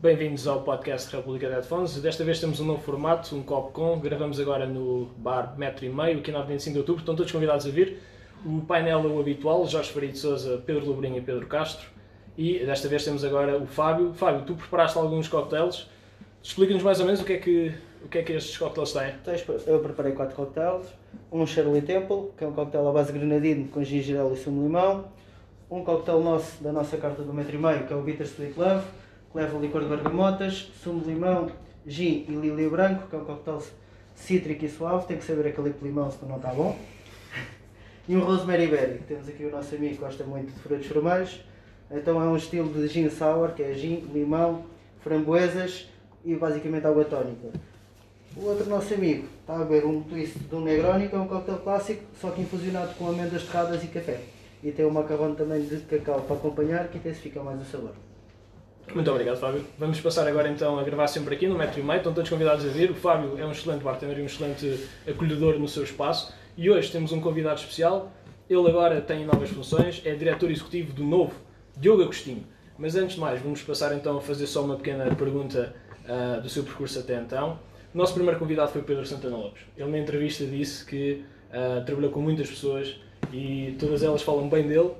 Bem-vindos ao podcast República de Headphones. Desta vez temos um novo formato, um copo com. Gravamos agora no bar Metro e Meio, aqui na Avenida 5 de Outubro. Estão todos convidados a vir. O painel é o habitual, Jorge Farid Souza, Pedro Lobrinho e Pedro Castro. E desta vez temos agora o Fábio. Fábio, tu preparaste alguns cocktails. Explica-nos mais ou menos o que é que estes cocktails têm. Eu preparei 4 cocktails. Um Shirley Temple, que é um cocktail à base de grenadino com gengibre e sumo de limão. Um cocktail nosso, da nossa carta do Metro e Meio, que é o Bitter Sweet Love, que leva licor de bergamotas, sumo de limão, gin e lírio branco, que é um cocktail cítrico e suave. Tem que saber aquele limão, senão não está bom. E um rosemary berry, que temos aqui o nosso amigo que gosta muito de frutos vermelhos. Então é um estilo de gin sour, que é gin, limão, framboesas e basicamente água tónica. O outro nosso amigo está a beber um twist de um Negroni, que é um cocktail clássico, só que infusionado com amêndoas torradas e café. E tem um macarrão também de cacau para acompanhar, que intensifica mais o sabor. Muito obrigado, Fábio. Vamos passar agora então a gravar sempre aqui no Metro e Meio. Estão todos convidados a vir. O Fábio é um excelente bartender e um excelente acolhedor no seu espaço. E hoje temos um convidado especial. Ele agora tem novas funções. É diretor executivo do Novo, Diogo Agostinho. Mas antes de mais, vamos passar então a fazer só uma pequena pergunta do seu percurso até então. O nosso primeiro convidado foi Pedro Santana Lopes. Ele na entrevista disse que trabalhou com muitas pessoas e todas elas falam bem dele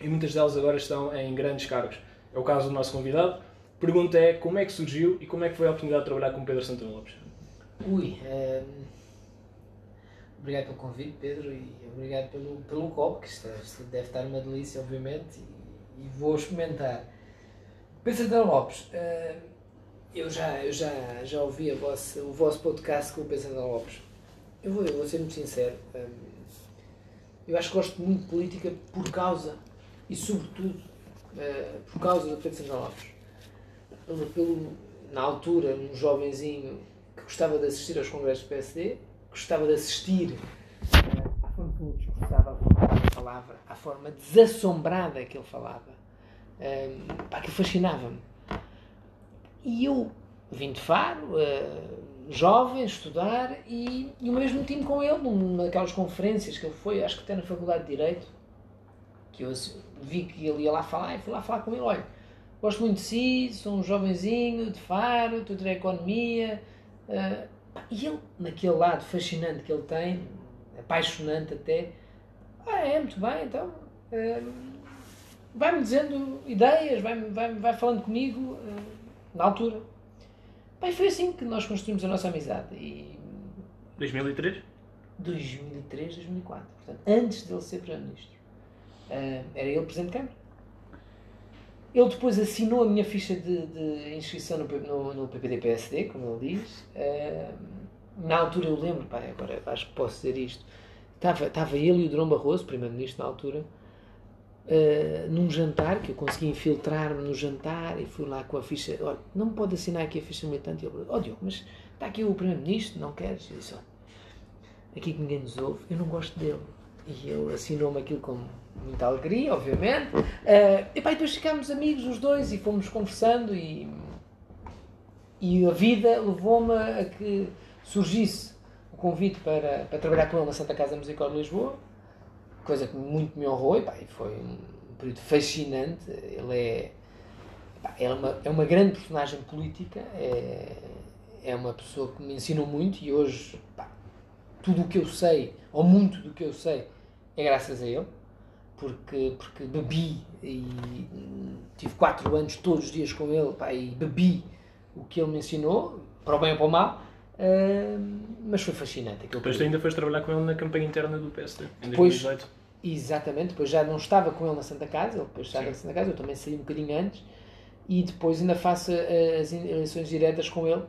e muitas delas agora estão em grandes cargos. É o caso do nosso convidado. A pergunta é como é que surgiu e como é que foi a oportunidade de trabalhar com Pedro Santana Lopes? Obrigado pelo convite, Pedro, e obrigado pelo copo, que isto deve estar uma delícia, obviamente, e vou experimentar. Pedro Santana Lopes, eu já ouvi o vosso podcast com o Pedro Santana Lopes. Eu vou ser muito sincero. Eu acho que gosto muito de política por causa, e sobretudo, por causa do Pedro Santana Lopes. Na altura, um jovenzinho que gostava de assistir aos congressos do PSD, gostava de assistir à forma que ele discursava, à forma que ele falava, à forma desassombrada que ele falava. Que fascinava-me. E eu vim de Faro, jovem, estudar, e o mesmo time com ele, numa daquelas conferências que ele foi, acho que até na Faculdade de Direito, que eu vi que ele ia lá falar, e fui lá falar com ele. Olha, gosto muito de si, sou um jovenzinho de Faro, estou a tirar economia. E ele, naquele lado fascinante que ele tem, apaixonante até, muito bem, então, vai-me dizendo ideias, vai falando comigo, na altura. Bem, foi assim que nós construímos a nossa amizade. 2003? 2003, 2004. Portanto, antes dele ser Primeiro-Ministro. Era ele Presidente de Câmara. Ele depois assinou a minha ficha de inscrição no PPD-PSD, como ele diz. Na altura eu lembro, agora acho que posso dizer isto, estava ele e o Durão Barroso, Primeiro-Ministro na altura, num jantar, que eu consegui infiltrar-me no jantar, e fui lá com a ficha. Olha, não me pode assinar aqui a ficha militante. E eu falei, Diogo, mas está aqui o Primeiro-Ministro, não queres? E disse, olha, aqui que ninguém nos ouve, eu não gosto dele. E ele assinou-me aquilo com muita alegria, obviamente. E depois ficámos amigos os dois e fomos conversando, e a vida levou-me a que surgisse o convite para trabalhar com ele na Santa Casa Musical de Lisboa. Coisa que muito me honrou, e foi um período fascinante. Ele é uma grande personagem política, é uma pessoa que me ensinou muito, e hoje tudo o que eu sei, ou muito do que eu sei, é graças a ele, porque bebi, e tive 4 anos todos os dias com ele, e bebi o que ele me ensinou, para o bem ou para o mal. Mas foi fascinante. Depois tu ainda foste trabalhar com ele na campanha interna do PSD, em 2018. Exatamente, depois já não estava com ele na Santa Casa, ele depois estava na Santa Casa, eu também saí um bocadinho antes, e depois ainda faço as eleições diretas com ele.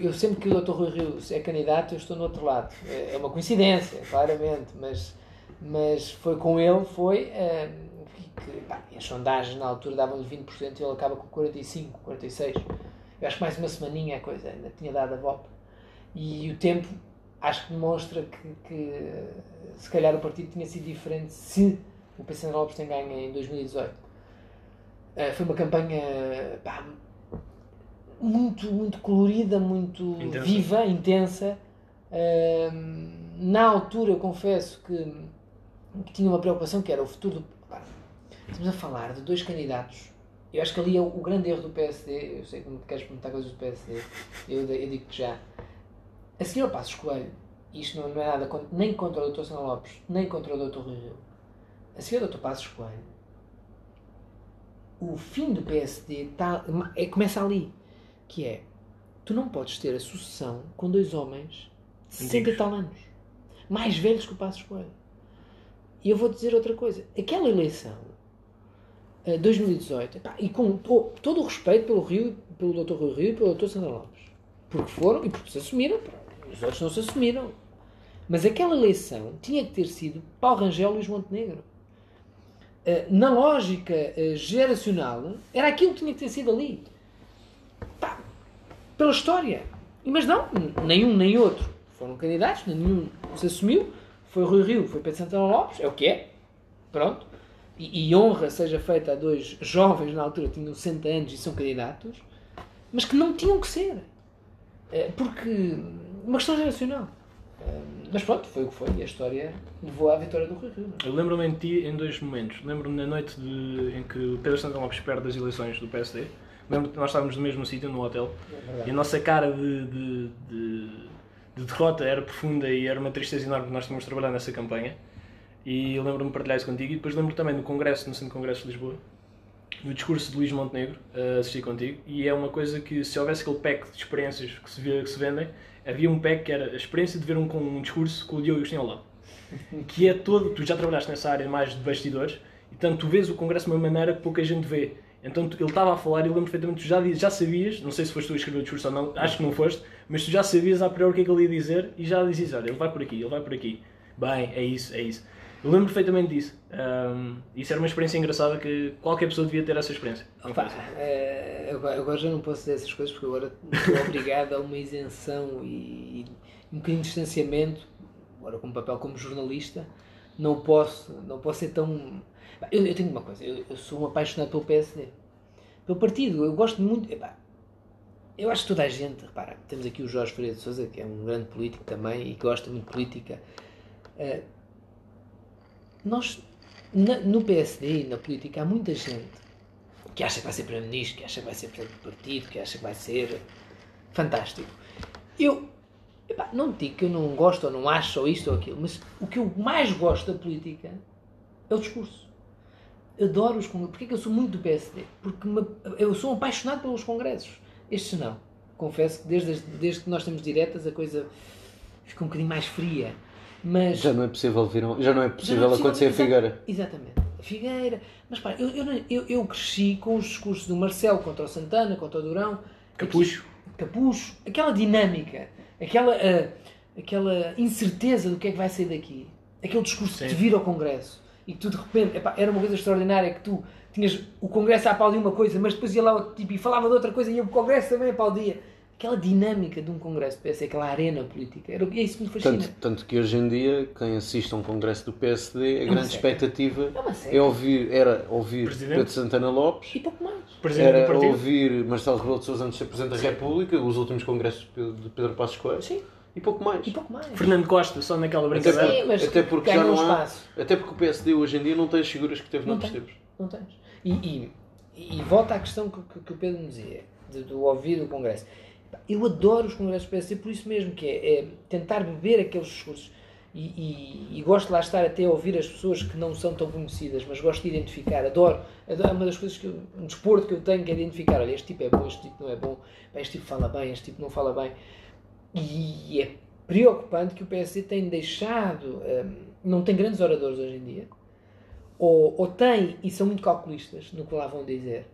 Eu sempre que o Dr. Rui Rio é candidato, eu estou no outro lado. É uma coincidência, claramente, mas foi com ele, as sondagens na altura davam-lhe 20% e ele acaba com 45, 46%. Eu acho que mais uma semaninha a coisa, ainda tinha dado a volta. E o tempo, acho que demonstra que se calhar o partido tinha sido diferente se o Pedro Santana Lopes tem ganho em 2018. Foi uma campanha muito, muito colorida, muito intensa. Viva, intensa. Na altura, eu confesso que tinha uma preocupação, que era o futuro do... Estamos a falar de 2 candidatos Eu acho que ali é o grande erro do PSD. Eu sei que me queres perguntar coisas do PSD, eu digo-te já. A seguir ao Passos Coelho, isto não é nada contra, nem contra o Dr. Santana Lopes, nem contra o Dr. Rui Rio. A seguir ao Dr. Passos Coelho, o fim do PSD começa ali, que é, tu não podes ter a sucessão com dois homens de 60 e tal anos, mais velhos que o Passos Coelho. E eu vou dizer outra coisa, aquela eleição, 2018, pá, e com todo o respeito pelo Rio, pelo Dr. Rui Rio e pelo Dr. Santana Lopes, porque foram e porque se assumiram, pá, os outros não se assumiram, mas aquela eleição tinha que ter sido Paulo Rangel e Luís Montenegro. Na lógica geracional, era aquilo que tinha que ter sido ali. Pá, pela história. Mas não, nenhum nem outro foram candidatos, nenhum se assumiu. Foi Rui Rio, foi Pedro Santana Lopes, é o que é. Pronto. E honra seja feita a dois jovens, na altura tinham 60 anos e são candidatos, mas que não tinham que ser. Porque uma questão geracional. Mas pronto, foi o que foi, e a história levou à vitória do Rui Rio. Eu lembro-me de ti em dois momentos. Lembro-me na noite em que o Pedro Santana Lopes perde as eleições do PSD. Lembro-me que nós estávamos no mesmo sítio, no hotel, e a nossa cara de derrota era profunda e era uma tristeza enorme que nós tínhamos trabalhado nessa campanha. E eu lembro-me de partilhar isso contigo. E depois lembro-me também do Congresso, no Centro de Congresso de Lisboa, no discurso de Luís Montenegro, assisti contigo, e é uma coisa que, se houvesse aquele pack de experiências que se vendem, havia um pack que era a experiência de ver um discurso com o Diogo Agostinho ao lado. Que é todo... Tu já trabalhaste nessa área mais de bastidores, e tanto tu vês o Congresso de uma maneira que pouca gente vê. Então ele estava a falar e eu lembro perfeitamente, tu já sabias, não sei se foste tu a escrever o discurso ou não, acho que não foste, mas tu já sabias a priori o que é que ele ia dizer, e já dizias, olha, ele vai por aqui, ele vai por aqui. Bem, é isso, é isso. Eu lembro perfeitamente disso. Isso era uma experiência engraçada que qualquer pessoa devia ter essa experiência. Opa, agora já não posso dizer essas coisas porque agora estou obrigado a uma isenção e um bocadinho de distanciamento. Agora, como papel como jornalista, não posso ser tão... Eu tenho uma coisa, eu sou um apaixonado pelo PSD. Pelo partido, eu gosto muito... Epá, eu acho que toda a gente... Repara, temos aqui o Jorge Farid Souza, que é um grande político também e gosta muito de política. Nós, no PSD e na política, há muita gente que acha que vai ser primeiro-ministro, que acha que vai ser presidente do partido, que acha que vai ser fantástico. Eu, epá, não digo que eu não gosto ou não acho ou isto ou aquilo, mas o que eu mais gosto da política é o discurso. Adoro os congressos. Porquê é que eu sou muito do PSD? Porque eu sou apaixonado pelos congressos. Estes não. Confesso que desde que nós temos diretas a coisa fica um bocadinho mais fria. Mas, já não é possível acontecer a Figueira. Exatamente. A Figueira. Mas pá, eu cresci com os discursos do Marcelo contra o Santana, contra o Durão. Capucho. Aquela dinâmica. Aquela incerteza do que é que vai sair daqui. Aquele discurso que te vira ao Congresso. E que tu, de repente, epá, era uma coisa extraordinária que tu tinhas o Congresso a aplaudir uma coisa, mas depois ia lá outro tipo e falava de outra coisa e o Congresso também aplaudia. Aquela dinâmica de um congresso do PSD, aquela arena política, era isso que me fascina. Tanto que hoje em dia, quem assiste a um congresso do PSD, a grande expectativa era ouvir Pedro Santana Lopes, e pouco mais. Era ouvir Marcelo Rebelo de Sousa antes de ser Presidente da República, os últimos congressos de Pedro Passos Coelho. Sim. E pouco mais. Fernando Costa, só naquela brincadeira. Até porque já não há, até porque o PSD hoje em dia não tem as figuras que teve noutros tempos. Não tens. E volta à questão que o Pedro nos dizia, do ouvir do congresso. Eu adoro os congressos do PSD por isso mesmo, que é tentar beber aqueles discursos e gosto de lá estar até a ouvir as pessoas que não são tão conhecidas, mas gosto de identificar, adoro é uma das coisas, um desporto que eu tenho, que é identificar, olha, este tipo é bom, este tipo não é bom, este tipo fala bem, este tipo não fala bem. E é preocupante que o PSD tem deixado, não tem grandes oradores hoje em dia, ou tem e são muito calculistas no que lá vão dizer.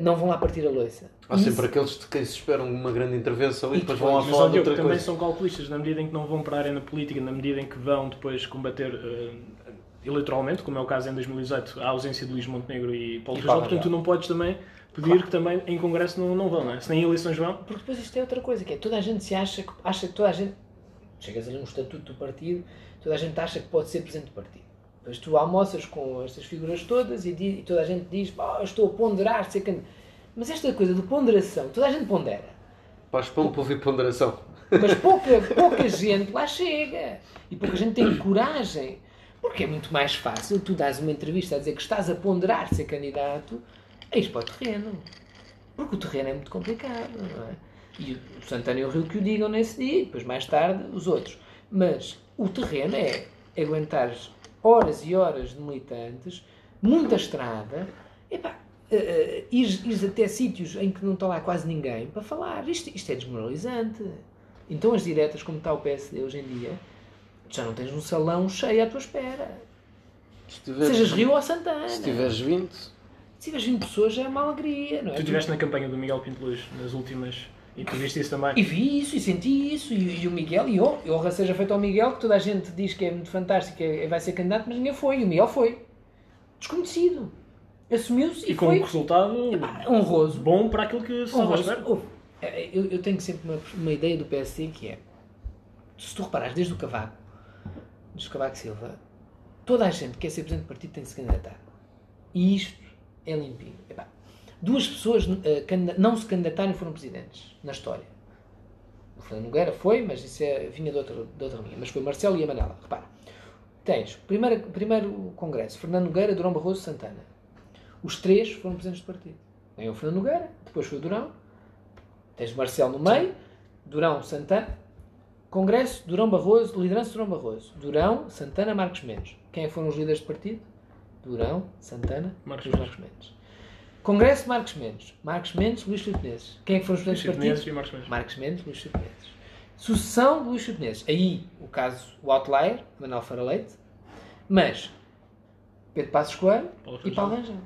Não vão lá partir a loiça. Há sempre aqueles de quem se esperam uma grande intervenção e depois vão lá falar de outra coisa. Também são calculistas, na medida em que não vão para a arena política, na medida em que vão depois combater eleitoralmente, como é o caso em 2018, a ausência de Luís Montenegro e Paulo Rangel. Portanto, tu não podes também pedir que também em congresso não vão, não é? Se nem em eleições vão. Porque depois isto é outra coisa, que é toda a gente se acha que toda a gente... Chegas ali no estatuto do partido, toda a gente acha que pode ser presidente do partido. Depois tu almoças com estas figuras todas e toda a gente diz, estou a ponderar, sei que... Mas esta coisa de ponderação, toda a gente pondera. Faz pão para ouvir ponderação. Mas pouca gente lá chega. E pouca gente tem coragem. Porque é muito mais fácil, tu dás uma entrevista a dizer que estás a ponderar ser candidato é isto para o terreno. Porque o terreno é muito complicado, não é? E o Santana e o Rio que o digam nesse dia, e depois mais tarde os outros. Mas o terreno é aguentar horas e horas de militantes, muita estrada, epá, ires até sítios em que não está lá quase ninguém para falar. Isto é desmoralizante. Então as diretas, como está o PSD hoje em dia, já não tens um salão cheio à tua espera. Sejas Rio ou Santana. Se tiveres 20... Se tiveres 20 pessoas já é uma alegria, não é? Tu estiveste na campanha do Miguel Pinto Luís, nas últimas... E tu viste isso também? E vi isso, e senti isso, e o Miguel, e honra seja feita ao Miguel, que toda a gente diz que é muito fantástico, vai ser candidato, mas ninguém foi, e o Miguel foi. Desconhecido. Assumiu-se e com foi. Com um resultado honroso. Bom para aquilo que se estava a esperar. Eu tenho sempre uma ideia do PSD que é, se tu reparares, desde o Cavaco Silva, toda a gente que quer ser presidente do partido tem de se candidatar. E isto é limpinho. Epá. 2 pessoas não se candidataram e foram presidentes na história. O Fernando Nogueira foi, mas isso vinha de outra linha. Mas foi Marcelo e a Manuela. Repara, tens primeiro congresso, Fernando Nogueira, Durão Barroso e Santana. Os 3 foram presidentes do partido. Ganhou o Fernando Nogueira, depois foi o Durão. Tens Marcelo no meio, Durão, Santana. Congresso, Durão Barroso, liderança Durão Barroso. Durão, Santana, Marques Mendes. Quem foram os líderes do partido? Durão, Santana, Marques Mendes. Congresso, Marques Mendes, Luís Filipineses. Quem é que foram os presidentes do partido? Marques Mendes, Luís Filipineses. Sucessão de Luís Filipineses. Aí, o caso, o outlier, Manuela Faralete, mas Pedro Passos Coelho e Paulo Rangel.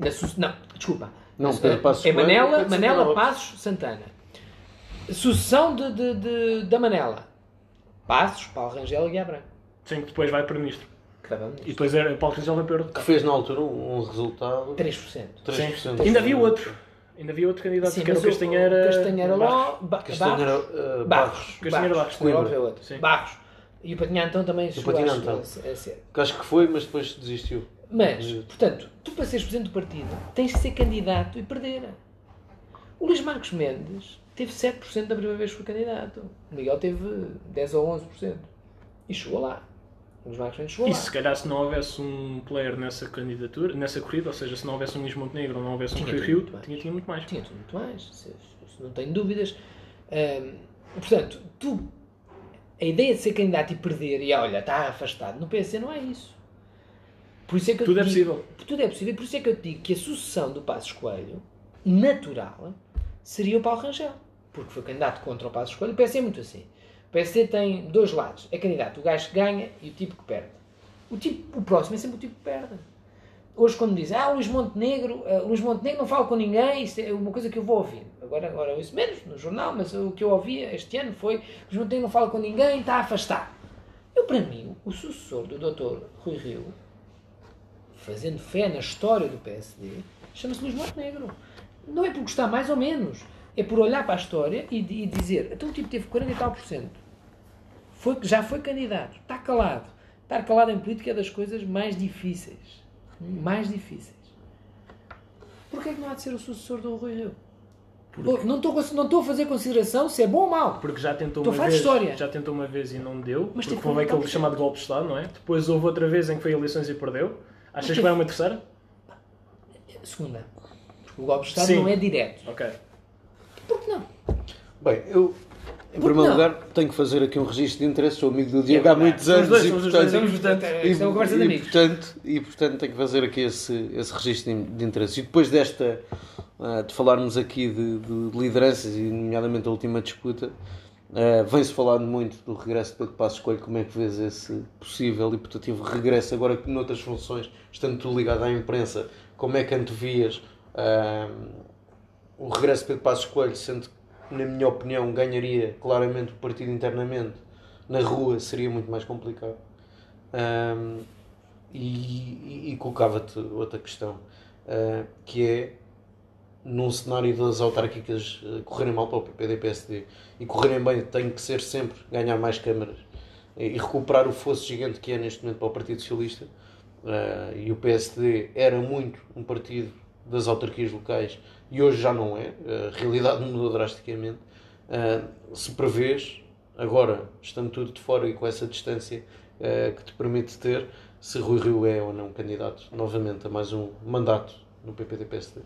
Pedro Passos Coelho. É Manuela Passos Santana. Sucessão da Manuela. Passos, Paulo Rangel e Guiabran. Sim, que depois vai para o ministro. E depois era Paulo Rangel da Perda. Que fez na altura um resultado... 3%. 3%. Ainda havia outro candidato. Sim, que era o Castanheira... Castanheira Barros. E o Patinhá então também chegou a ser. Que acho que foi, mas depois desistiu. Mas, portanto, tu para seres presidente do partido tens de ser candidato e perder. O Luís Marques Mendes teve 7% da primeira vez que foi candidato. O Miguel teve 10 ou 11%. E chegou lá. E se calhar se não houvesse um player nessa candidatura, nessa corrida, ou seja, se não houvesse um Luís Montenegro ou não houvesse um Rui Rio, tinha muito mais. Tinha tudo muito mais, se não tenho dúvidas. Portanto, a ideia de ser candidato e perder, e olha, está afastado, no PSD não é isso. Por isso é que tudo é possível. Tudo é possível, e por isso é que eu te digo que a sucessão do Passos Coelho, natural, seria o Paulo Rangel, porque foi candidato contra o Passos Coelho, o PSD é muito assim. O PSD tem 2 lados. É candidato o gajo que ganha e o tipo que perde. O próximo é sempre o tipo que perde. Hoje quando dizem, Luís Montenegro não fala com ninguém, isso é uma coisa que eu vou ouvir. Agora ouço menos no jornal, mas o que eu ouvi este ano foi Luís Montenegro não fala com ninguém, está afastado. Eu, para mim, o sucessor do Dr. Rui Rio, fazendo fé na história do PSD, chama-se Luís Montenegro. Não é por gostar mais ou menos. É por olhar para a história e dizer, então o tipo teve 40 e tal %. Já foi candidato, está calado. Estar calado em política é das coisas mais difíceis. Mais difíceis. Porquê é que não há de ser o sucessor do Rui Rio? Não estou a fazer consideração se é bom ou mau. Porque já tentou uma vez e não deu. Mas porque houve aquele chamado golpe de Estado, não é? Depois houve outra vez em que foi a eleições e perdeu. Achas que vai uma terceira? Segunda. Porque o golpe de Estado não é direto. Ok. Por que não? Bem, eu, em primeiro lugar, tenho que fazer aqui um registro de interesse. Sou amigo do Diogo há muitos anos. Portanto, tenho que fazer aqui esse registro de interesse. E depois desta, de falarmos aqui de lideranças e, nomeadamente, a última disputa, vem-se falando muito do regresso de Pedro Passos Coelho. Como é que vês esse possível e portanto regresso agora que noutras funções, estando tu ligado à imprensa, como é que antevias o regresso de Pedro Passos Coelho, sendo que, na minha opinião, ganharia claramente o partido internamente, na rua seria muito mais complicado. E colocava-te outra questão, que é, num cenário das autárquicas correrem mal para o PPD-PSD e correrem bem, tem que ser sempre ganhar mais câmaras e recuperar o fosso gigante que é neste momento para o Partido Socialista. E o PSD era muito um partido das autarquias locais, e hoje já não é, a realidade mudou drasticamente. Se prevês, agora, estando tudo de fora e com essa distância que te permite ter, se Rui Rio é ou não candidato novamente a mais um mandato no PPD-PSD?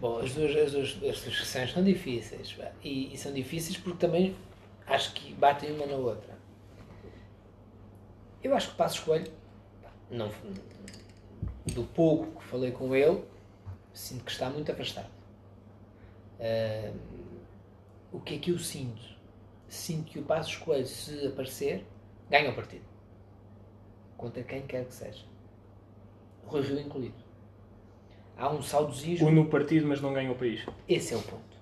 Bom, as duas questões são difíceis, e são difíceis porque também acho que batem uma na outra. Eu acho que Passos Coelho, não, do pouco que falei com ele, sinto que está muito afastado. O que é que eu sinto? Sinto que o Passos Coelho, se aparecer, ganha o partido. Contra quem quer que seja. Rui Rio incluído. Há um saudosismo... Une o partido, mas não ganha o país. Esse é o ponto.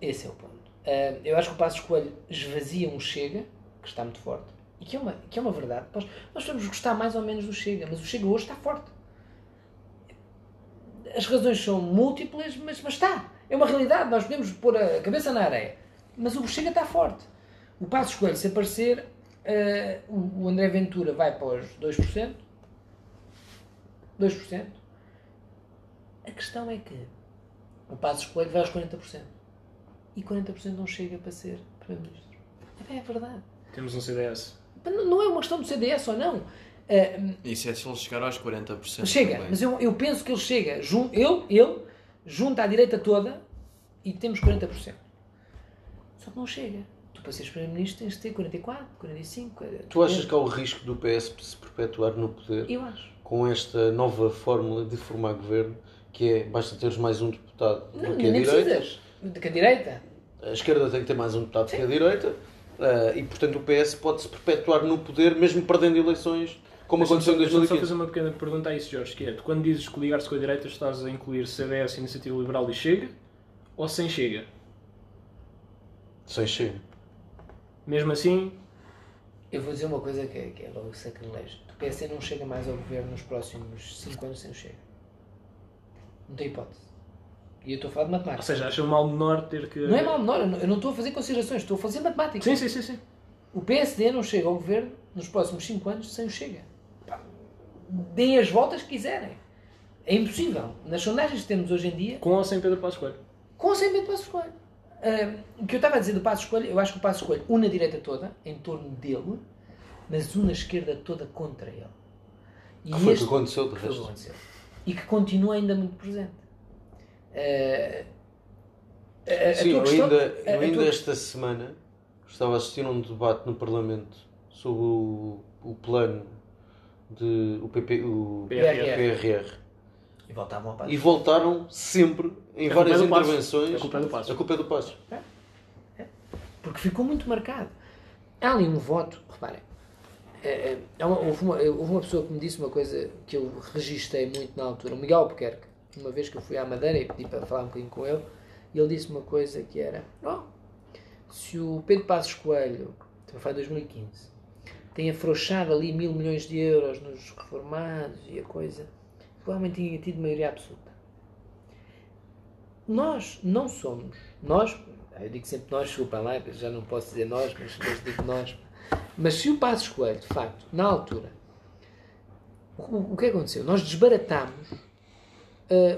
Esse é o ponto. Eu acho que o Passos Coelho esvazia um Chega, que está muito forte, e que é uma verdade. Nós podemos gostar mais ou menos do Chega, mas o Chega hoje está forte. As razões são múltiplas, mas está. É uma realidade, nós podemos pôr a cabeça na areia. Mas o Chega está forte. O Passos Coelho, se aparecer, o André Ventura vai para os 2%. 2%. A questão é que o Passos Coelho vai aos 40%. E 40% não chega para ser Primeiro-Ministro. É verdade. Temos um CDS. Não é uma questão do CDS ou não. Isso é se ele chegar aos 40%. Chega, também. Mas eu penso que ele chega. Ele junta à direita toda e temos 40%. Só que não chega. Tu, para seres Primeiro-Ministro, tens de ter 44%, 45%. Tu achas que há o risco do PS se perpetuar no poder? Eu acho. Com esta nova fórmula de formar governo, que é basta teres mais um deputado do que a direita. De que a direita? A esquerda tem que ter mais um deputado do que a direita. E, portanto, o PS pode-se perpetuar no poder, mesmo perdendo eleições, como aconteceu em 2015. Só fazer uma pequena pergunta a isso, Jorge, que é, tu, quando dizes coligar-se com a direita, estás a incluir CDS, Iniciativa Liberal e Chega? Ou sem Chega? Sem Chega. Mesmo assim... Eu vou dizer uma coisa que é logo sacrilégio. O PS não chega mais ao governo nos próximos 5 anos sem o Chega. Não tem hipótese. E eu estou a falar de matemática. Ou seja, acham mal menor ter que... Não é mal menor, eu não estou a fazer considerações, estou a fazer matemática. Sim. O PSD não chega ao governo nos próximos 5 anos sem o Chega. Deem as voltas que quiserem. É impossível. Nas sondagens que temos hoje em dia... Com ou sem Pedro Passos Coelho? Com ou sem Pedro Passos Coelho. O que eu estava a dizer do Passos Coelho, eu acho que o Passos Coelho une a direita toda, em torno dele, mas une a esquerda toda contra ele. E que foi o que aconteceu, por resto. E que continua ainda muito presente. Esta semana estava a assistir a um debate no Parlamento sobre o plano do PRR e voltaram sempre em várias intervenções a culpa é do Passos, porque ficou muito marcado. Há ali um voto, reparem, houve uma pessoa que me disse uma coisa que eu registei muito na altura, o Miguel Albuquerque. Uma vez que eu fui à Madeira e pedi para falar um bocadinho com ele, e ele disse uma coisa que era: se o Pedro Passos Coelho, que foi em 2015, tem afrouxado ali 1.000 milhões de euros nos reformados e a coisa, provavelmente tinha tido maioria absoluta. Nós não somos, eu digo sempre nós, desculpa lá, já não posso dizer nós, mas digo nós. Mas se o Passos Coelho, de facto, na altura, o que aconteceu? Nós desbaratámos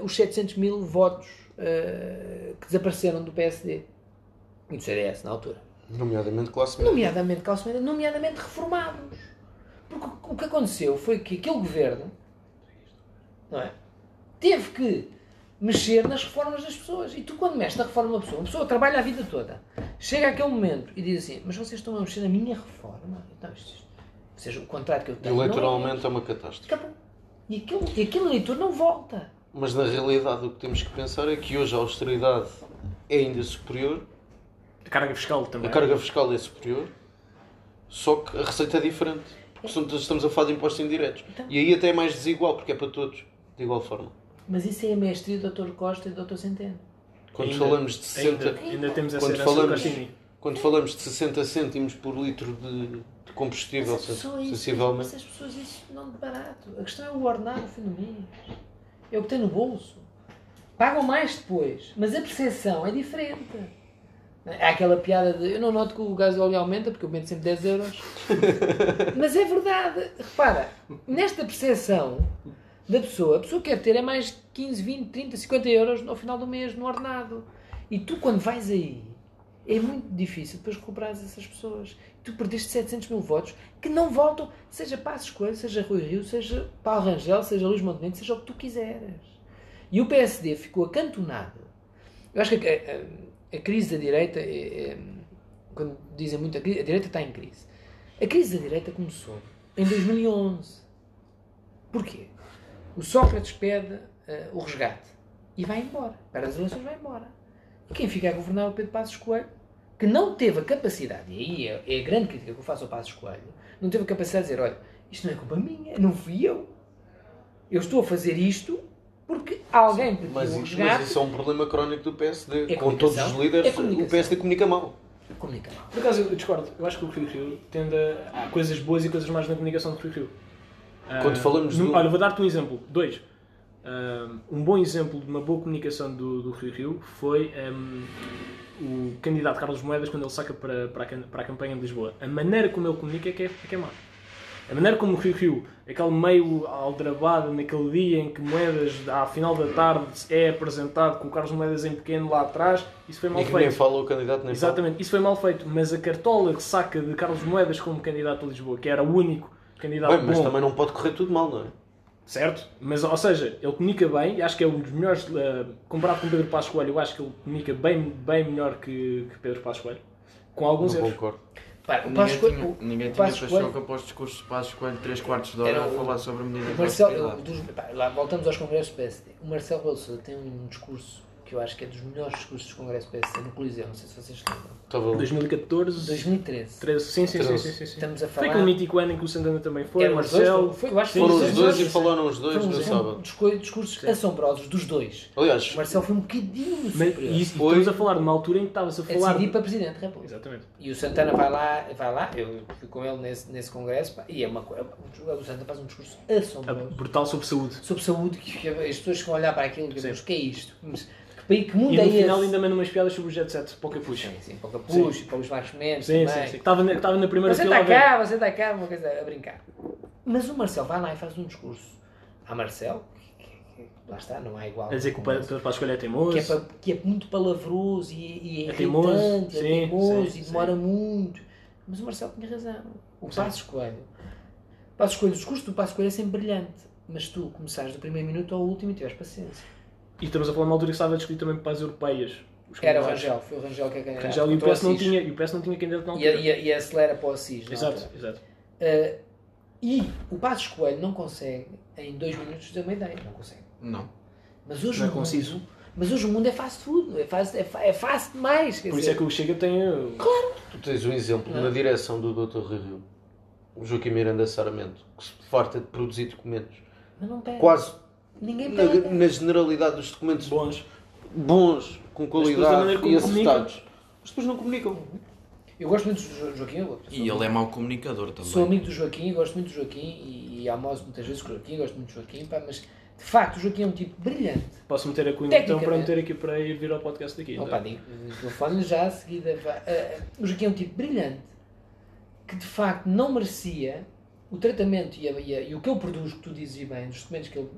os 700 mil votos que desapareceram do PSD e do CDS, na altura. Nomeadamente classe média. Nomeadamente reformados. Porque o que aconteceu foi que aquele governo, não é, teve que mexer nas reformas das pessoas. E tu, quando mexes na reforma de uma pessoa trabalha a vida toda. Chega aquele momento e diz assim: mas vocês estão a mexer na minha reforma? Então, ou seja, o contrato que eu tenho... Eleitoralmente é uma catástrofe. Acabou. E aquele eleitor não volta. Mas, na realidade, o que temos que pensar é que hoje a austeridade é ainda superior. A carga fiscal também. A carga fiscal é superior, só que a receita é diferente. Porque estamos a falar de impostos indiretos. Então, e aí até é mais desigual, porque é para todos, de igual forma. Mas isso é a mestria do Dr. Costa e do Dr. Centeno. Quando falamos de 60... Ainda temos essa quando falamos de 60 cêntimos por litro de combustível, sensivelmente... Mas as pessoas isso não de barato. A questão é o ordenar no fim do mês. É o que tem no bolso. Pagam mais depois, mas a percepção é diferente. Há aquela piada de: eu não noto que o gás óleo aumenta porque eu meto sempre 10 euros. Mas é verdade. Repara, nesta percepção da pessoa, a pessoa quer ter é mais 15, 20, 30, 50 euros ao final do mês, no ordenado. E tu, quando vais aí, é muito difícil depois recuperares essas pessoas. Tu perdeste 700 mil votos que não voltam, seja Passos Coelho, seja Rui Rio, seja Paulo Rangel, seja Luís Montenegro, seja o que tu quiseres. E o PSD ficou acantonado. Eu acho que a crise da direita, quando dizem muito a crise, a direita está em crise. A crise da direita começou em 2011. Porquê? O Sócrates pede o resgate e vai embora. Para as eleições vai embora. E quem fica a governar é o Pedro Passos Coelho, que não teve a capacidade, e aí é a grande crítica que eu faço ao Passos Coelho, não teve a capacidade de dizer, olha, isto não é culpa minha, não fui eu. Eu estou a fazer isto porque alguém pediu o resgate. Mas isso é um problema crónico do PSD. Com todos os líderes, o PSD comunica mal. Comunica mal. Por acaso, eu discordo. Eu acho que o Rui Rio tende a... Há coisas boas e coisas más na comunicação do Rui Rio. Quando falamos do... Olha, vou dar-te um exemplo. Dois. Um bom exemplo de uma boa comunicação do Rui Rio foi o candidato Carlos Moedas, quando ele saca para a campanha de Lisboa. A maneira como ele comunica é que é má. A maneira como o Rui Rio, aquele meio aldrabado naquele dia em que Moedas, ao final da tarde, é apresentado com o Carlos Moedas em pequeno lá atrás, isso foi mal feito. Nem fala o candidato, nem exatamente, fala. Isso foi mal feito, mas a cartola que saca de Carlos Moedas como candidato a Lisboa, que era o único candidato bom... Mas também não pode correr tudo mal, não é? Certo, mas, ou seja, ele comunica bem, e acho que é um dos melhores... comparado com Pedro Passos Coelho, eu acho que ele comunica bem melhor que Pedro Passos Coelho, com alguns erros. Não concordo. Para, ninguém tinha paixão que após o discurso de Passos Coelho 3/4 de hora a falar sobre a medida da... Voltamos aos congressos do PSD. O Marcelo Rebelo de Sousa tem um discurso que eu acho que é dos melhores discursos do congresso do PSD no Coliseu, não sei se vocês lembram. 2014? 2013. 13. Sim. Estamos a falar... Foi com o mítico ano em que o Santana também foi, o Marcelo... Foram os dois e falaram os dois no sábado. Discursos sim. Assombrosos dos dois. Aliás... O Marcelo foi um bocadinho superior. E estamos a falar de uma altura em que estava a falar... É decidir para Presidente da República. Exatamente. E o Santana vai lá, eu fui com ele nesse congresso, e é uma coisa... O Santana faz um discurso assombroso. Brutal sobre saúde. Sobre saúde, que as pessoas ficam a olhar para aquilo e dizem, o que é isto? Que mundo e no é final esse? Ainda manda umas piadas sobre o Jet Set, pouca puxa. Sim, pouca puxa, para os Marques Mendes também. Sim. Estava na primeira fila. Você está cá, uma coisa a brincar. Mas o Marcelo vai lá e faz um discurso. Há Marcelo, que lá está, não há igual. Quer dizer que o Pedro Passos Coelho é teimoso. Que é muito palavroso e é irritante, teimoso e demora muito. Mas o Marcelo tinha razão. O discurso do Passos Coelho é sempre brilhante. Mas tu começares do primeiro minuto ao último e tiveres paciência. E estamos a falar de uma altura que estava a discutir também para as europeias. Era o Rangel, foi o Rangel que a ganhou. Rangel e o PS não tinha candidato na altura. E acelera para o Assis. Exato. E o Passos Coelho não consegue, em 2 minutos, dizer uma ideia. Não consegue. Não. Mas hoje não é conciso. Mas hoje o mundo é fast food, é fácil demais. Por isso é que o Chega tem... Claro. Tu tens um exemplo na direção do Dr. Rui Rio, o Joaquim Miranda Saramento, que se farta de produzir documentos. Mas não pega. Quase... Ninguém pega. Na generalidade dos documentos bons com qualidade e acertados. Mas depois não comunicam. Eu gosto muito do Joaquim. E ele é mau comunicador também. Sou amigo do Joaquim, gosto muito do Joaquim e almoço muitas vezes com o Joaquim, gosto muito do Joaquim, pá, mas de facto o Joaquim é um tipo brilhante. Posso meter a cunha então para meter aqui para ir vir ao podcast daqui? Opa, digo, telefone já a seguida. O Joaquim é um tipo brilhante que de facto não merecia o tratamento e o que ele produz, que tu dizes bem, dos documentos que ele...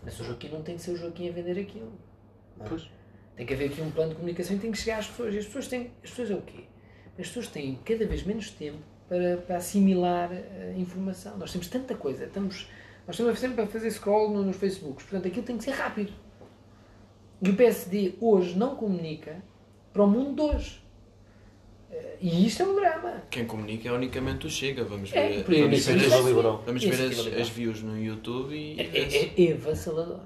Mas o Joaquim não tem que ser o Joaquim a vender aquilo. Pois. Tem que haver aqui um plano de comunicação e tem que chegar às pessoas. E as pessoas é o quê? As pessoas têm cada vez menos tempo para assimilar a informação. Nós temos tanta coisa. Nós estamos sempre a fazer scroll nos Facebooks. Portanto, aquilo tem que ser rápido. E o PSD hoje não comunica para o mundo de hoje. E isto é um drama. Quem comunica é unicamente o Chega. Vamos ver as views no YouTube e... É avassalador.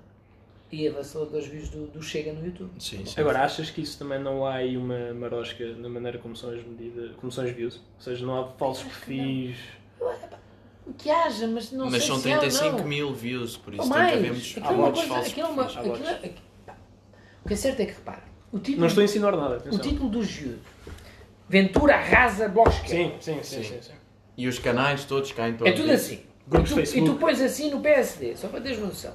E avassalador as views do Chega no YouTube. Sim. Agora, achas que isso também não há aí uma marosca na maneira como são as medidas, como são as views? Ou seja, não há falsos perfis... Que haja, mas não mas sei se há. Mas são 35 mil views, por isso tem que havermos bots falsos perfis. O que é certo é que, repara, o título... Não estou a ensinar nada, atenção. O título do Gil... Ventura arrasa Blosca. Sim. E os canais todos caem todos. É tudo assim. E tu pões assim no PSD, só para teres noção.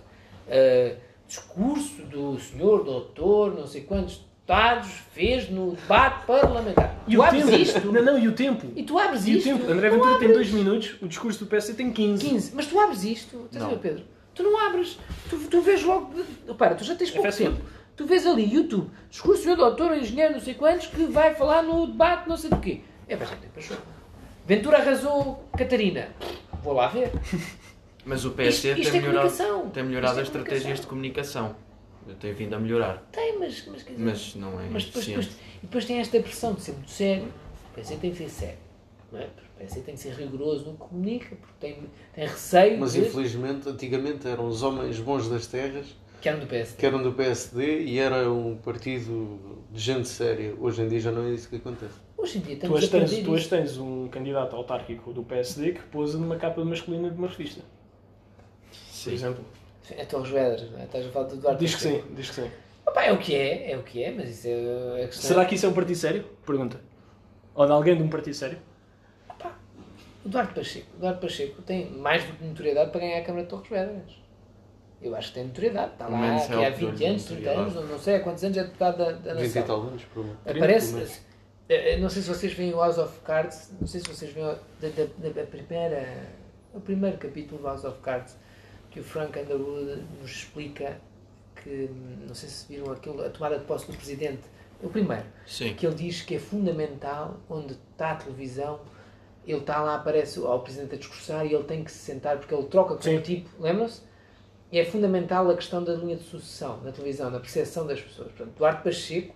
Discurso do senhor doutor, não sei quantos deputados, fez no debate parlamentar. E tu abres isto. Não, e o tempo. E tu abres isto. André Ventura tem 2 minutos, o discurso do PSD tem 15. Mas tu abres isto. Estás a ver, Pedro? Tu não abres. Tu vês logo... Repara, tu já tens pouco tempo. Tu vês ali, YouTube, discurso do senhor doutor, engenheiro, não sei quantos, que vai falar no debate, não sei do quê. É bastante tempo. Ventura arrasou Catarina. Vou lá ver. Mas o PSD tem melhorado as estratégias de comunicação. tem vindo a melhorar. Tem, mas quer dizer, mas não é eficiente. Depois tem esta pressão de ser muito sério, o PS tem que ser sério, não é? O PS tem que ser rigoroso, não comunica, porque tem receio. Mas infelizmente, antigamente eram os homens bons das terras que eram do PSD e era um partido de gente séria. Hoje em dia já não é isso que acontece. Hoje em dia tu tens um candidato autárquico do PSD que pousa numa capa masculina de uma revista. Sim. Por exemplo. É tão Vedras, não é? Estás a falar do Duarte. Diz que sim. Opa, é o que é, mas isso é a questão. Será que isso é um partido sério? Pergunta. Ou de alguém de um partido sério? Opa, o Duarte Pacheco tem mais do que notoriedade para ganhar a Câmara de Torres Vedras. Eu acho que tem notoriedade. Está lá há 20 anos, 30 anos, não sei há quantos anos é deputado da nação. 20 e tal anos, por aparece. Não sei se vocês veem o House of Cards, não sei se vocês veem o primeiro capítulo do House of Cards, que o Frank Underwood nos explica que, não sei se viram aquilo, a tomada de posse do presidente, o primeiro, sim, que ele diz que é fundamental, onde está a televisão, ele está lá, aparece ao presidente a discursar e ele tem que se sentar, porque ele troca com o tipo, lembram-se? É fundamental a questão da linha de sucessão na televisão, na percepção das pessoas. Portanto, Duarte Pacheco,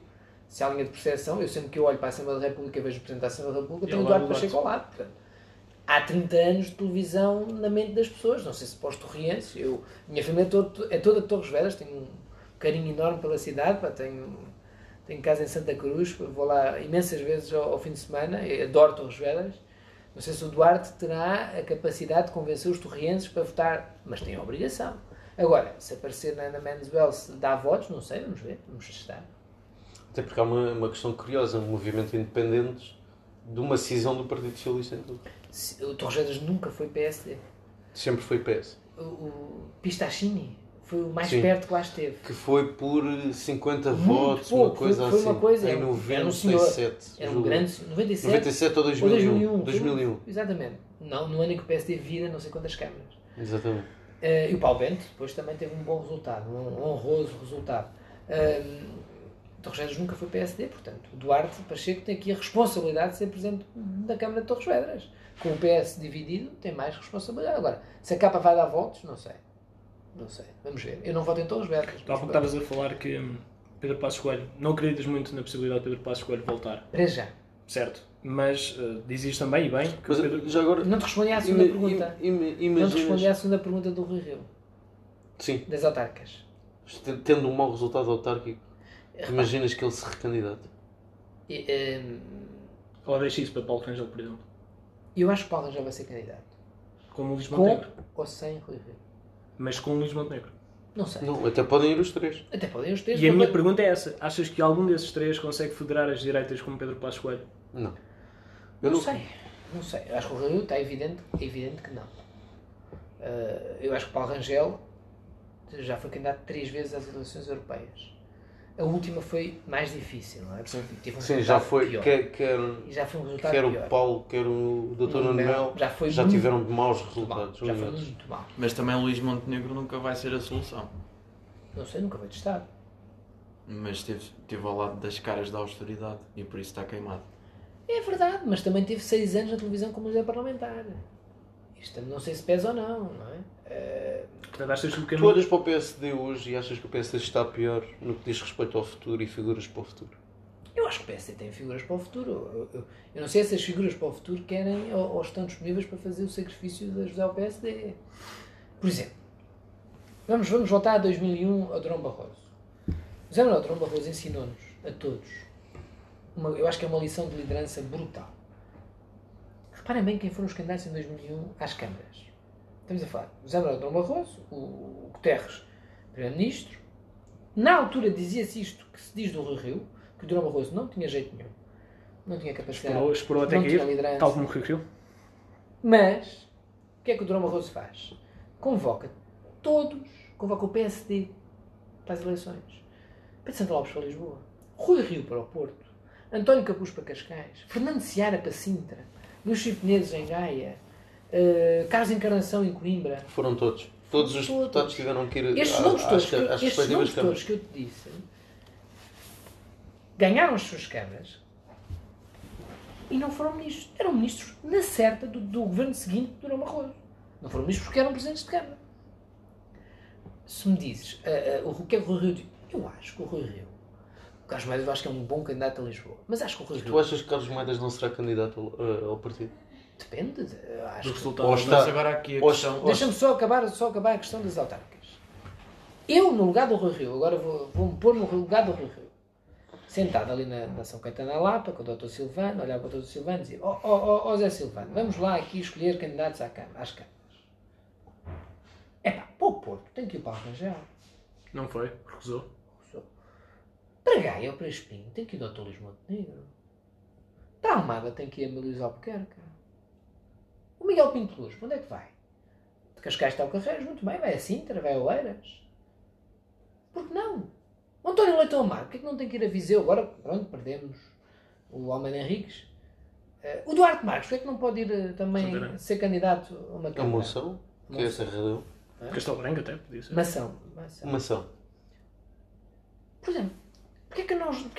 se há linha de percepção, eu sempre que eu olho para a Assembleia da República e vejo o Presidente da Assembleia da República, tenho o Duarte Pacheco ao lado. Portanto, há 30 anos de televisão na mente das pessoas, não sei se para os torrienses, minha família é toda de Torres Vedras, tenho um carinho enorme pela cidade, pá, tenho casa em Santa Cruz, vou lá imensas vezes ao fim de semana, eu adoro Torres Vedras. Não sei se o Duarte terá a capacidade de convencer os torrienses para votar, mas tem a obrigação. Agora, se aparecer na Ana Manuel se dá votos, não sei, vamos ver, vamos testar. Até porque há uma questão curiosa, um movimento de independentes de uma cisão do Partido Socialista em tudo. O Torres Vedras nunca foi PSD. Sempre foi PS. O Pistachini foi o mais perto que lá esteve. Que foi por 50 muito votos, pouco, uma coisa foi assim. Uma coisa, em 97. Era um grande... 97 ou 2001. Exatamente. Não, no ano em que o PSD vira não sei quantas câmaras. Exatamente. E o Paulo Bento depois também teve um bom resultado, um honroso resultado. Torres Vedras nunca foi PSD, portanto, o Duarte Pacheco tem aqui a responsabilidade de ser presidente da Câmara de Torres Vedras. Com o PS dividido, tem mais responsabilidade. Agora, se a capa vai dar votos, não sei. Vamos ver. Eu não voto em Torres Vedras. Há pouco estavas a falar que Pedro Passos Coelho, não acreditas muito na possibilidade de Pedro Passos Coelho voltar. Para já. Certo. Mas dizes também, e bem... Que o Pedro... já agora... Não te respondi à segunda pergunta. Não te respondi à segunda pergunta do Rui Rio. Sim. Das autarcas. Tendo um mau resultado autárquico, imaginas que ele se recandidata? Ou deixa isso para Paulo Rangel, por exemplo? Eu acho que Paulo Rangel vai ser candidato. Com o Luís Montenegro? Com ou sem Rui Rio. Mas com o Luís Montenegro? Não sei. Não, até podem ir os três. E a minha pergunta é essa. Achas que algum desses três consegue federar as direitas como Pedro Passos Coelho? Não. Eu não sei. Acho que o Rui Rio está evidente que não. Eu acho que Paulo Rangel já foi candidato 3 vezes às eleições europeias. A última foi mais difícil, não é? Sim, já foi pior. Já foi um resultado pior. Quer o Paulo, quer o Dr. Nuno Melo, já tiveram maus resultados. Já foi muito mal. Mas também Luís Montenegro nunca vai ser a solução. Não sei, nunca vai testar. Mas esteve ao lado das caras da austeridade e por isso está queimado. É verdade, mas também teve 6 anos na televisão como líder parlamentar. Isto não sei se pesa ou não é? Tu olhas para o PSD hoje e achas que o PSD está pior no que diz respeito ao futuro e figuras para o futuro? Eu acho que o PSD tem figuras para o futuro. Eu não sei se as figuras para o futuro querem ou estão disponíveis para fazer o sacrifício de ajudar o PSD. Por exemplo, vamos voltar a 2001, ao Durão Barroso. José Manuel Durão Barroso ensinou-nos, a todos, eu acho que é uma lição de liderança brutal. Reparem bem quem foram os candidatos em 2001 às câmaras. Estamos a falar José Manuel Durão Barroso, o Guterres, Primeiro-Ministro. Na altura dizia-se isto que se diz do Rui Rio, que o Durão Barroso não tinha jeito nenhum. Não tinha capacidade. Esperou até cair, tal como o Rui Rio. Mas, o que é que o Durão Barroso faz? Convoca o PSD para as eleições. Pedro Santana Lopes para Lisboa. Rui Rio para o Porto. António Capuz para Cascais. Fernando Seara para Sintra. Luís Filipineses em Gaia, Carlos Encarnação em Coimbra. Foram todos. Todos os deputados tiveram que ir às respectivas câmaras. Que eu te disse ganharam as suas câmaras e não foram ministros. Eram ministros na certa do governo seguinte do Durão Barroso. Não foram ministros porque eram presidentes de câmara. Se me dizes o que é que o Rui Rio Eu acho que o Rui Rio. O Carlos Moedas eu acho que é um bom candidato a Lisboa. Mas acho que o Rui Rio. Tu achas que Carlos Moedas não será candidato ao partido? Depende. Acho do resultado. Que... Está... agora aqui a questão... Deixa-me só acabar a questão das autárquicas. Eu, no lugar do Rui Rio, agora vou-me pôr no lugar do Rui Rio. Sentado ali na São Caetano da Lapa, com o Dr. Silvano, olhava para o Dr. Silvano e dizia: ó Zé Silvano, vamos lá aqui escolher candidatos às câmaras. É pá, para o Porto tem que ir para o Paulo Rangel. Não foi, recusou. Para Gaia ou para Espinho tem que ir o Dr. Luís Montenegro. Para Almada tem que ir a Luís Albuquerque. O Miguel Pinto Luís, para onde é que vai? De Cascais está o Carreiros, muito bem, vai a Sintra, vai a Oeiras. Por que não? O António Leitão Amaro, porque é que não tem que ir a Viseu? Agora, pronto, perdemos o Almeida Henriques. O Duarte Marques, porque é que não pode ir também Santarém. Ser candidato a uma câmara? A Moção, que é essa redão. Castelo Branco até, podia ser. Mação. Por exemplo, porque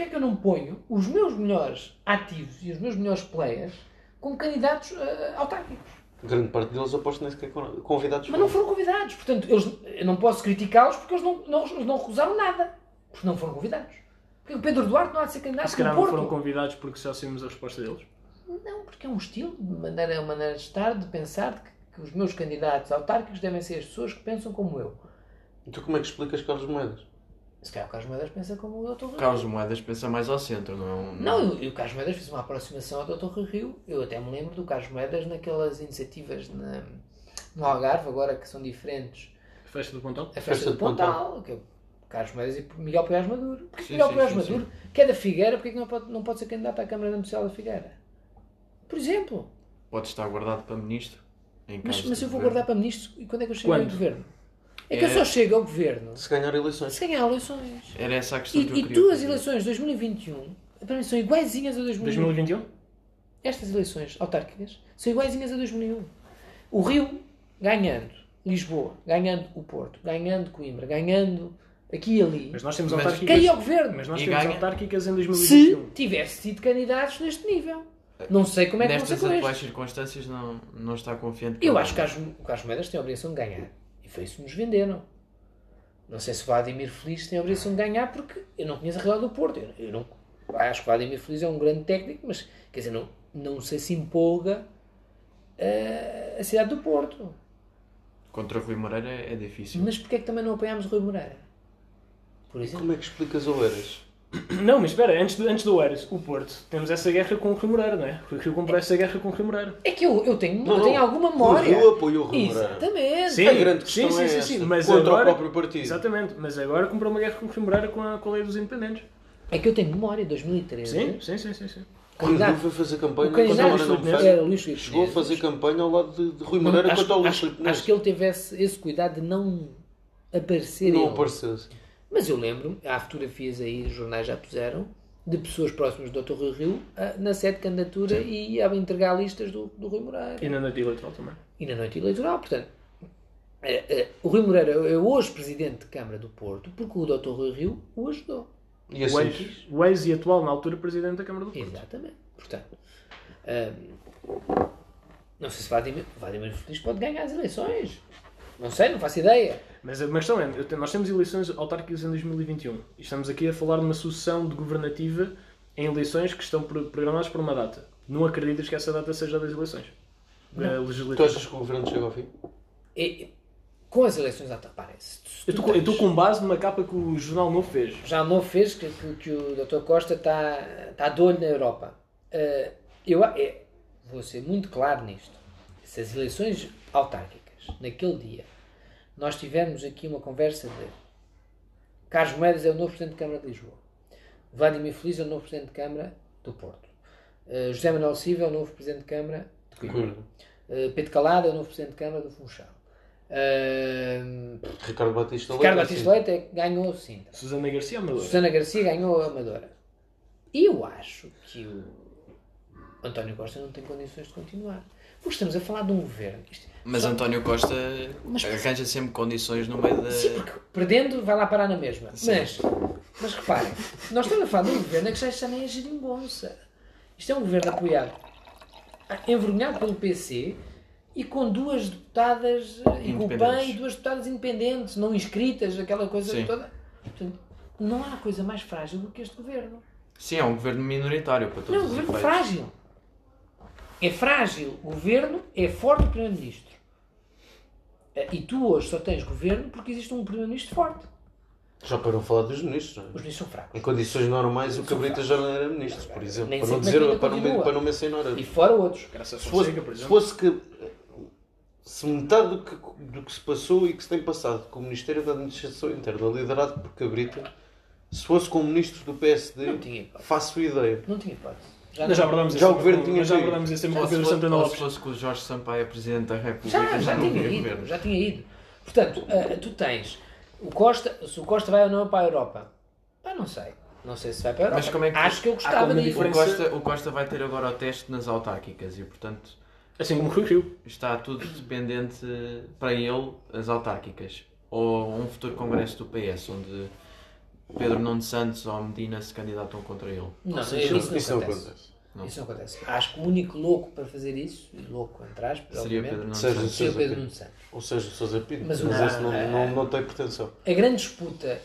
é que eu não ponho os meus melhores ativos e os meus melhores players como candidatos autárquicos? Grande parte deles eu aposto nem sequer convidados. Mas não foram convidados, portanto, eu não posso criticá-los porque eles não recusaram nada. Porque não foram convidados. Porque o Pedro Duarte não há de ser candidato no Porto. Mas não foram convidados porque já sabemos a resposta deles? Não, porque é um estilo, uma maneira de estar, de pensar que os meus candidatos autárquicos devem ser as pessoas que pensam como eu. E tu como é que explicas Carlos Moedas? Se calhar o Carlos Moedas pensa como o Dr. Rui Rio. Carlos Moedas pensa mais ao centro, não... Não, e o Carlos Moedas fez uma aproximação ao Dr. Rui Rio. Eu até me lembro do Carlos Moedas naquelas iniciativas no Algarve, agora que são diferentes. A Festa do Pontal? A Festa do Pontal, que Carlos Moedas e Miguel Pinheiro Maduro. Porque sim, Miguel Pinheiro Maduro, sim. Que é da Figueira, porque é que não pode ser candidato à Câmara Municipal da Figueira? Por exemplo. Pode estar guardado para ministro. Mas eu vou guardar para ministro e quando é que eu chego ao governo? É que eu só chego ao governo se ganhar eleições. Era essa a questão que eu queria. E tu as eleições de 2021, para mim, são iguaizinhas a 2021. 2021? Estas eleições autárquicas são iguaizinhas a 2001. O Rio ganhando Lisboa, ganhando o Porto, ganhando Coimbra, ganhando... Aqui e ali. Mas nós temos autárquicas ao governo. Mas nós temos autárquicas em 2021. Se tivesse sido candidatos neste nível. Não sei como é que aconteceu. Nestas atuais circunstâncias não está confiante. Eu acho que o Carlos Moedas tem a obrigação de ganhar. E foi isso que nos venderam. Não sei se o Vladimir Feliz tem a obrigação de ganhar porque eu não conheço a realidade do Porto. Eu não, acho que o Vladimir Feliz é um grande técnico, mas quer dizer, não sei se empolga a cidade do Porto. Contra o Rui Moreira é difícil. Mas porquê é que também não apoiámos o Rui Moreira? Como é que explicas o Oeiras? Não, mas espera, antes do Oeiras, o Porto, temos essa guerra com o Rui Moreira, não é? Foi o Rio comprou essa guerra com o Rui Moreira. É que eu tenho alguma memória. O Rio apoiou o Rui Moreira. Exatamente. Sim, a grande questão é esta, mas contra agora, o próprio partido. Exatamente, mas agora comprou uma guerra com o Rui Moreira com a lei dos independentes. É que eu tenho memória, 2013. Sim. Quando foi fazer campanha contra o Moreira não fez. Chegou a fazer campanha ao lado de Rui Moreira contra o Luís Filipineses. Acho que ele teve esse cuidado de não aparecer. Não apareceu, sim. Mas eu lembro-me, há fotografias aí, os jornais já puseram, de pessoas próximas do Dr. Rui Rio na sede de candidatura. Sim. E a entregar listas do Rui Moreira. E na noite eleitoral também. Portanto, o Rui Moreira é hoje presidente de Câmara do Porto porque o Dr. Rui Rio o ajudou. E assim, o ex e atual, na altura, presidente da Câmara do Porto. Exatamente. Portanto, não sei se Vladimir Feliz pode ganhar as eleições. Não sei, não faço ideia. Mas a questão é, nós temos eleições autárquicas em 2021 e estamos aqui a falar de uma sucessão de governativa em eleições que estão programadas por uma data. Não acreditas que essa data seja das eleições? Da legislativa? Tu achas que o governo chega ao fim? Com as eleições parece. Eu estou com base numa capa que o jornal Novo fez. O jornal Novo fez que o Dr. Costa está de olho na Europa. Eu vou ser muito claro nisto. Se as eleições autárquicas, naquele dia, nós tivemos aqui uma conversa de Carlos Moedas é o novo Presidente de Câmara de Lisboa, Vladimir Feliz é o novo Presidente de Câmara do Porto, José Manuel Silva é o novo Presidente de Câmara de Coimbra, Pedro Calado é o novo Presidente de Câmara do Funchal, Ricardo Batista Leite é que ganhou o Sintra, Susana Garcia ganhou a Amadora. E eu acho que o António Costa não tem condições de continuar. Porque estamos a falar de um governo. Mas António Costa arranja sempre condições no meio da... Sim, porque perdendo vai lá parar na mesma. Mas reparem, nós estamos a falar de um governo que já está nem a geringonça. Isto é um governo apoiado, envergonhado pelo PC e com duas deputadas e com o PAN e duas deputadas independentes, não inscritas, aquela coisa toda. Portanto, não há coisa mais frágil do que este governo. Sim, é um governo minoritário para todos os efeitos. Não, governo frágil. É frágil. O governo é forte o primeiro-ministro. E tu hoje só tens governo porque existe um primeiro-ministro forte. Já para não falar dos ministros. Os ministros são fracos. Em condições normais, o Cabrita já não era ministro, por exemplo. Nem para não mencionar. E fora outros. Graças a Deus. Se metade do que se passou e que se tem passado com o Ministério da Administração Interna, liderado por Cabrita, se fosse com o ministro do PSD, não tinha faço ideia. Não tinha hipótese. Já o governo tinha. Já abordamos esse tema com o Pedro Santana Lopes. Se fosse com o Jorge Sampaio, Presidente da República, já tinha ido. Portanto, tu tens... Se o Costa vai ou não para a Europa? Pá, não sei. Não sei se vai para a Europa. Mas como é que acho que eu gostava de diferença... O Costa vai ter agora o teste nas autárquicas e, portanto... Assim como o Rui Rio. Está tudo dependente para ele, as autárquicas. Ou um futuro congresso do PS, onde Pedro Nuno Santos ou Medina se candidatam contra ele. Isso não acontece. Acho que o único louco para fazer isso, e louco entre aspas, seria Pedro Nuno Santos. Ou seja, Sousa Pinto. Mas isso não tem pretensão. A grande disputa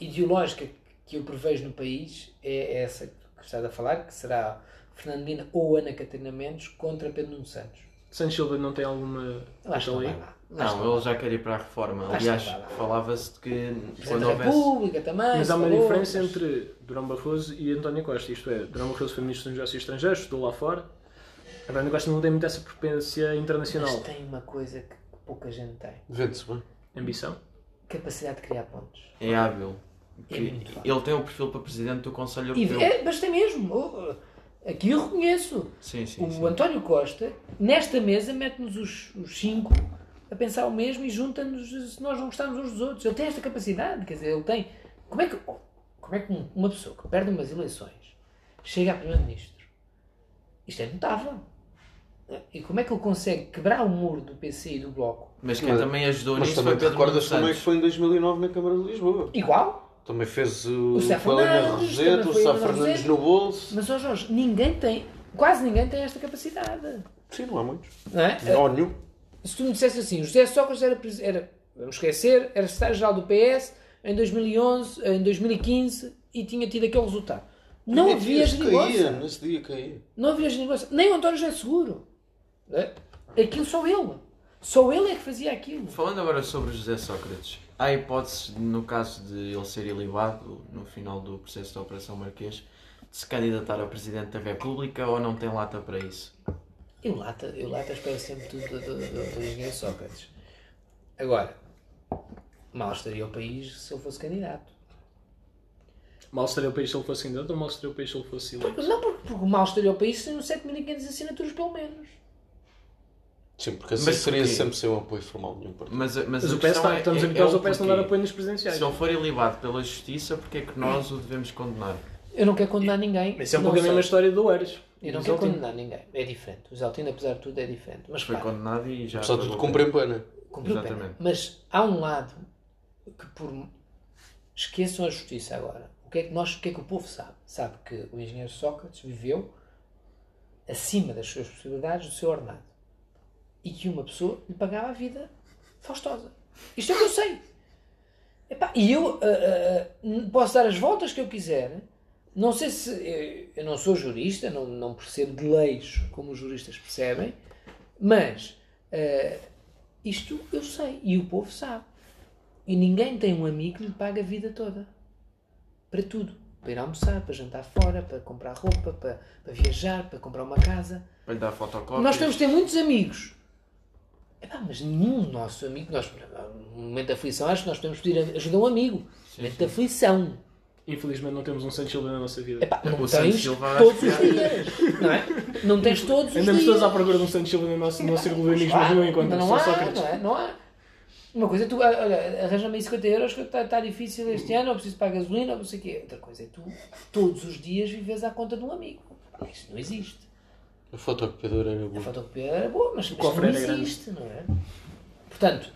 ideológica que eu prevejo no país é essa que estás a falar, que será Fernando Medina ou Ana Catarina Mendes contra Pedro Nuno Santos. Santos Silva não tem alguma... Não, ele já quer ir para a reforma. Aliás, falava-se de que... Quando houvesse... República também... Mas há uma diferença entre Durão Barroso e António Costa. Isto é, Durão Barroso foi ministro dos negócios estrangeiros, estudou lá fora. António Costa não tem muito essa propensão internacional. Mas tem uma coisa que pouca gente tem. Vê-se bem. Ambição. Capacidade de criar pontos. É hábil. Ele tem o perfil para presidente do Conselho Europeu. Mas tem mesmo... Aqui eu reconheço. Sim. António Costa, nesta mesa, mete-nos os cinco a pensar o mesmo e junta-nos se nós não gostarmos uns dos outros. Ele tem esta capacidade, quer dizer, ele tem... Como é que uma pessoa que perde umas eleições chega a primeiro-ministro? Isto é notável. E como é que ele consegue quebrar o muro do PC e do Bloco? Mas quem também ajudou nisso foi Pedro Nuno Santos. Mas também que foi em 2009 na Câmara de Lisboa. Igual. Também fez o Sá Fernandes no bolso. Mas, Jorge, quase ninguém tem esta capacidade. Sim, não há muitos. Não é? Não há nenhum. Se tu me dissesse assim, José Sócrates era secretário-geral do PS em 2011, em 2015 e tinha tido aquele resultado. Não havia negócio. Nesse dia caía. Não havia negócio. Nem o António José Seguro. Aquilo só ele. Só ele é que fazia aquilo. Falando agora sobre José Sócrates... Há hipótese, no caso de ele ser ilibado, no final do processo da Operação Marquês, de se candidatar a Presidente da República ou não tem lata para isso? Eu lata espero sempre tudo do engenheiro Sócrates. Agora, mal estaria o país se ele fosse candidato. Mal estaria o país se ele fosse candidato ou mal estaria o país se ele fosse eleito? Não, porque mal estaria o país sem 7.500 assinaturas pelo menos. Sim, porque assim seria sempre sem um apoio formal de um partido. Mas o PS não dar apoio nos presidenciais. Se ele for ilibado pela justiça, porque é que nós o devemos condenar? Eu não quero condenar ninguém. Mas é um pouco a mesma história do Eres. Eu não quero condenar ninguém. É diferente. O Zaltino, apesar de tudo, é diferente. Mas foi condenado e já... Apesar de tudo, cumpriu pena. Exatamente. Mas há um lado que por... Esqueçam a justiça agora. O que é que o povo sabe? Sabe que o engenheiro Sócrates viveu acima das suas possibilidades do seu ordenado. E que uma pessoa lhe pagava a vida faustosa. Isto é o que eu sei. E eu posso dar as voltas que eu quiser. Não sei se... Eu não sou jurista, não percebo de leis como os juristas percebem, mas isto eu sei e o povo sabe. E ninguém tem um amigo que lhe paga a vida toda. Para tudo. Para ir almoçar, para jantar fora, para comprar roupa, para viajar, para comprar uma casa. Para lhe dar fotocópias. Nós temos de ter muitos amigos. Mas nenhum nosso amigo... No momento da aflição, acho que nós podemos pedir ajuda a um amigo. No momento da aflição. Infelizmente não temos um Santos Silva na nossa vida. Não tens todos os dias. Não é? Não tens todos os dias. Andamos todos à procura de um Santos Silva no nosso círculo de amigos, mas não encontramos. Não há. Uma coisa é tu, olha, arranja-me aí 50 euros que está difícil este ano, ou preciso pagar gasolina, ou não sei o quê. Outra coisa é tu, todos os dias, vives à conta de um amigo. Isso não existe. A fotocopiadora era boa. A fotocopiadora era boa, mas não existe, não é? Portanto,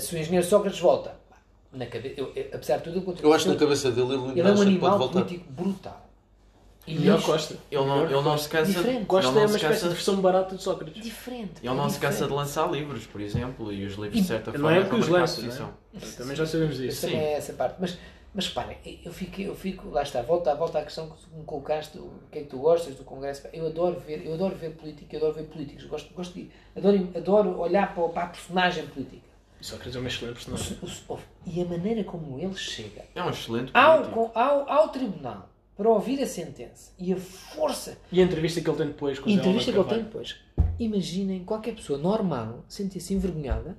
se o engenheiro Sócrates volta, apesar de tudo, eu acho que na cabeça dele ele é um animal político brutal. E melhor isto, Costa. Ele não se cansa. Diferente. Costa é uma espécie de versão barata de Sócrates. Diferente. Ele não se cansa de lançar livros, por exemplo, e os livros de certa forma não é que os lançam. Também já sabemos disso. Também é essa parte. Mas reparem, eu fico, lá está, volta à questão que tu me colocaste, o que é que tu gostas do Congresso. Eu adoro ver política, eu adoro ver políticos, adoro olhar para a personagem política. Sócrates é um excelente personagem. E a maneira como ele chega. É um excelente político. Ao tribunal, para ouvir a sentença e a força. E a entrevista que ele tem depois. Com Imaginem qualquer pessoa normal sentir-se envergonhada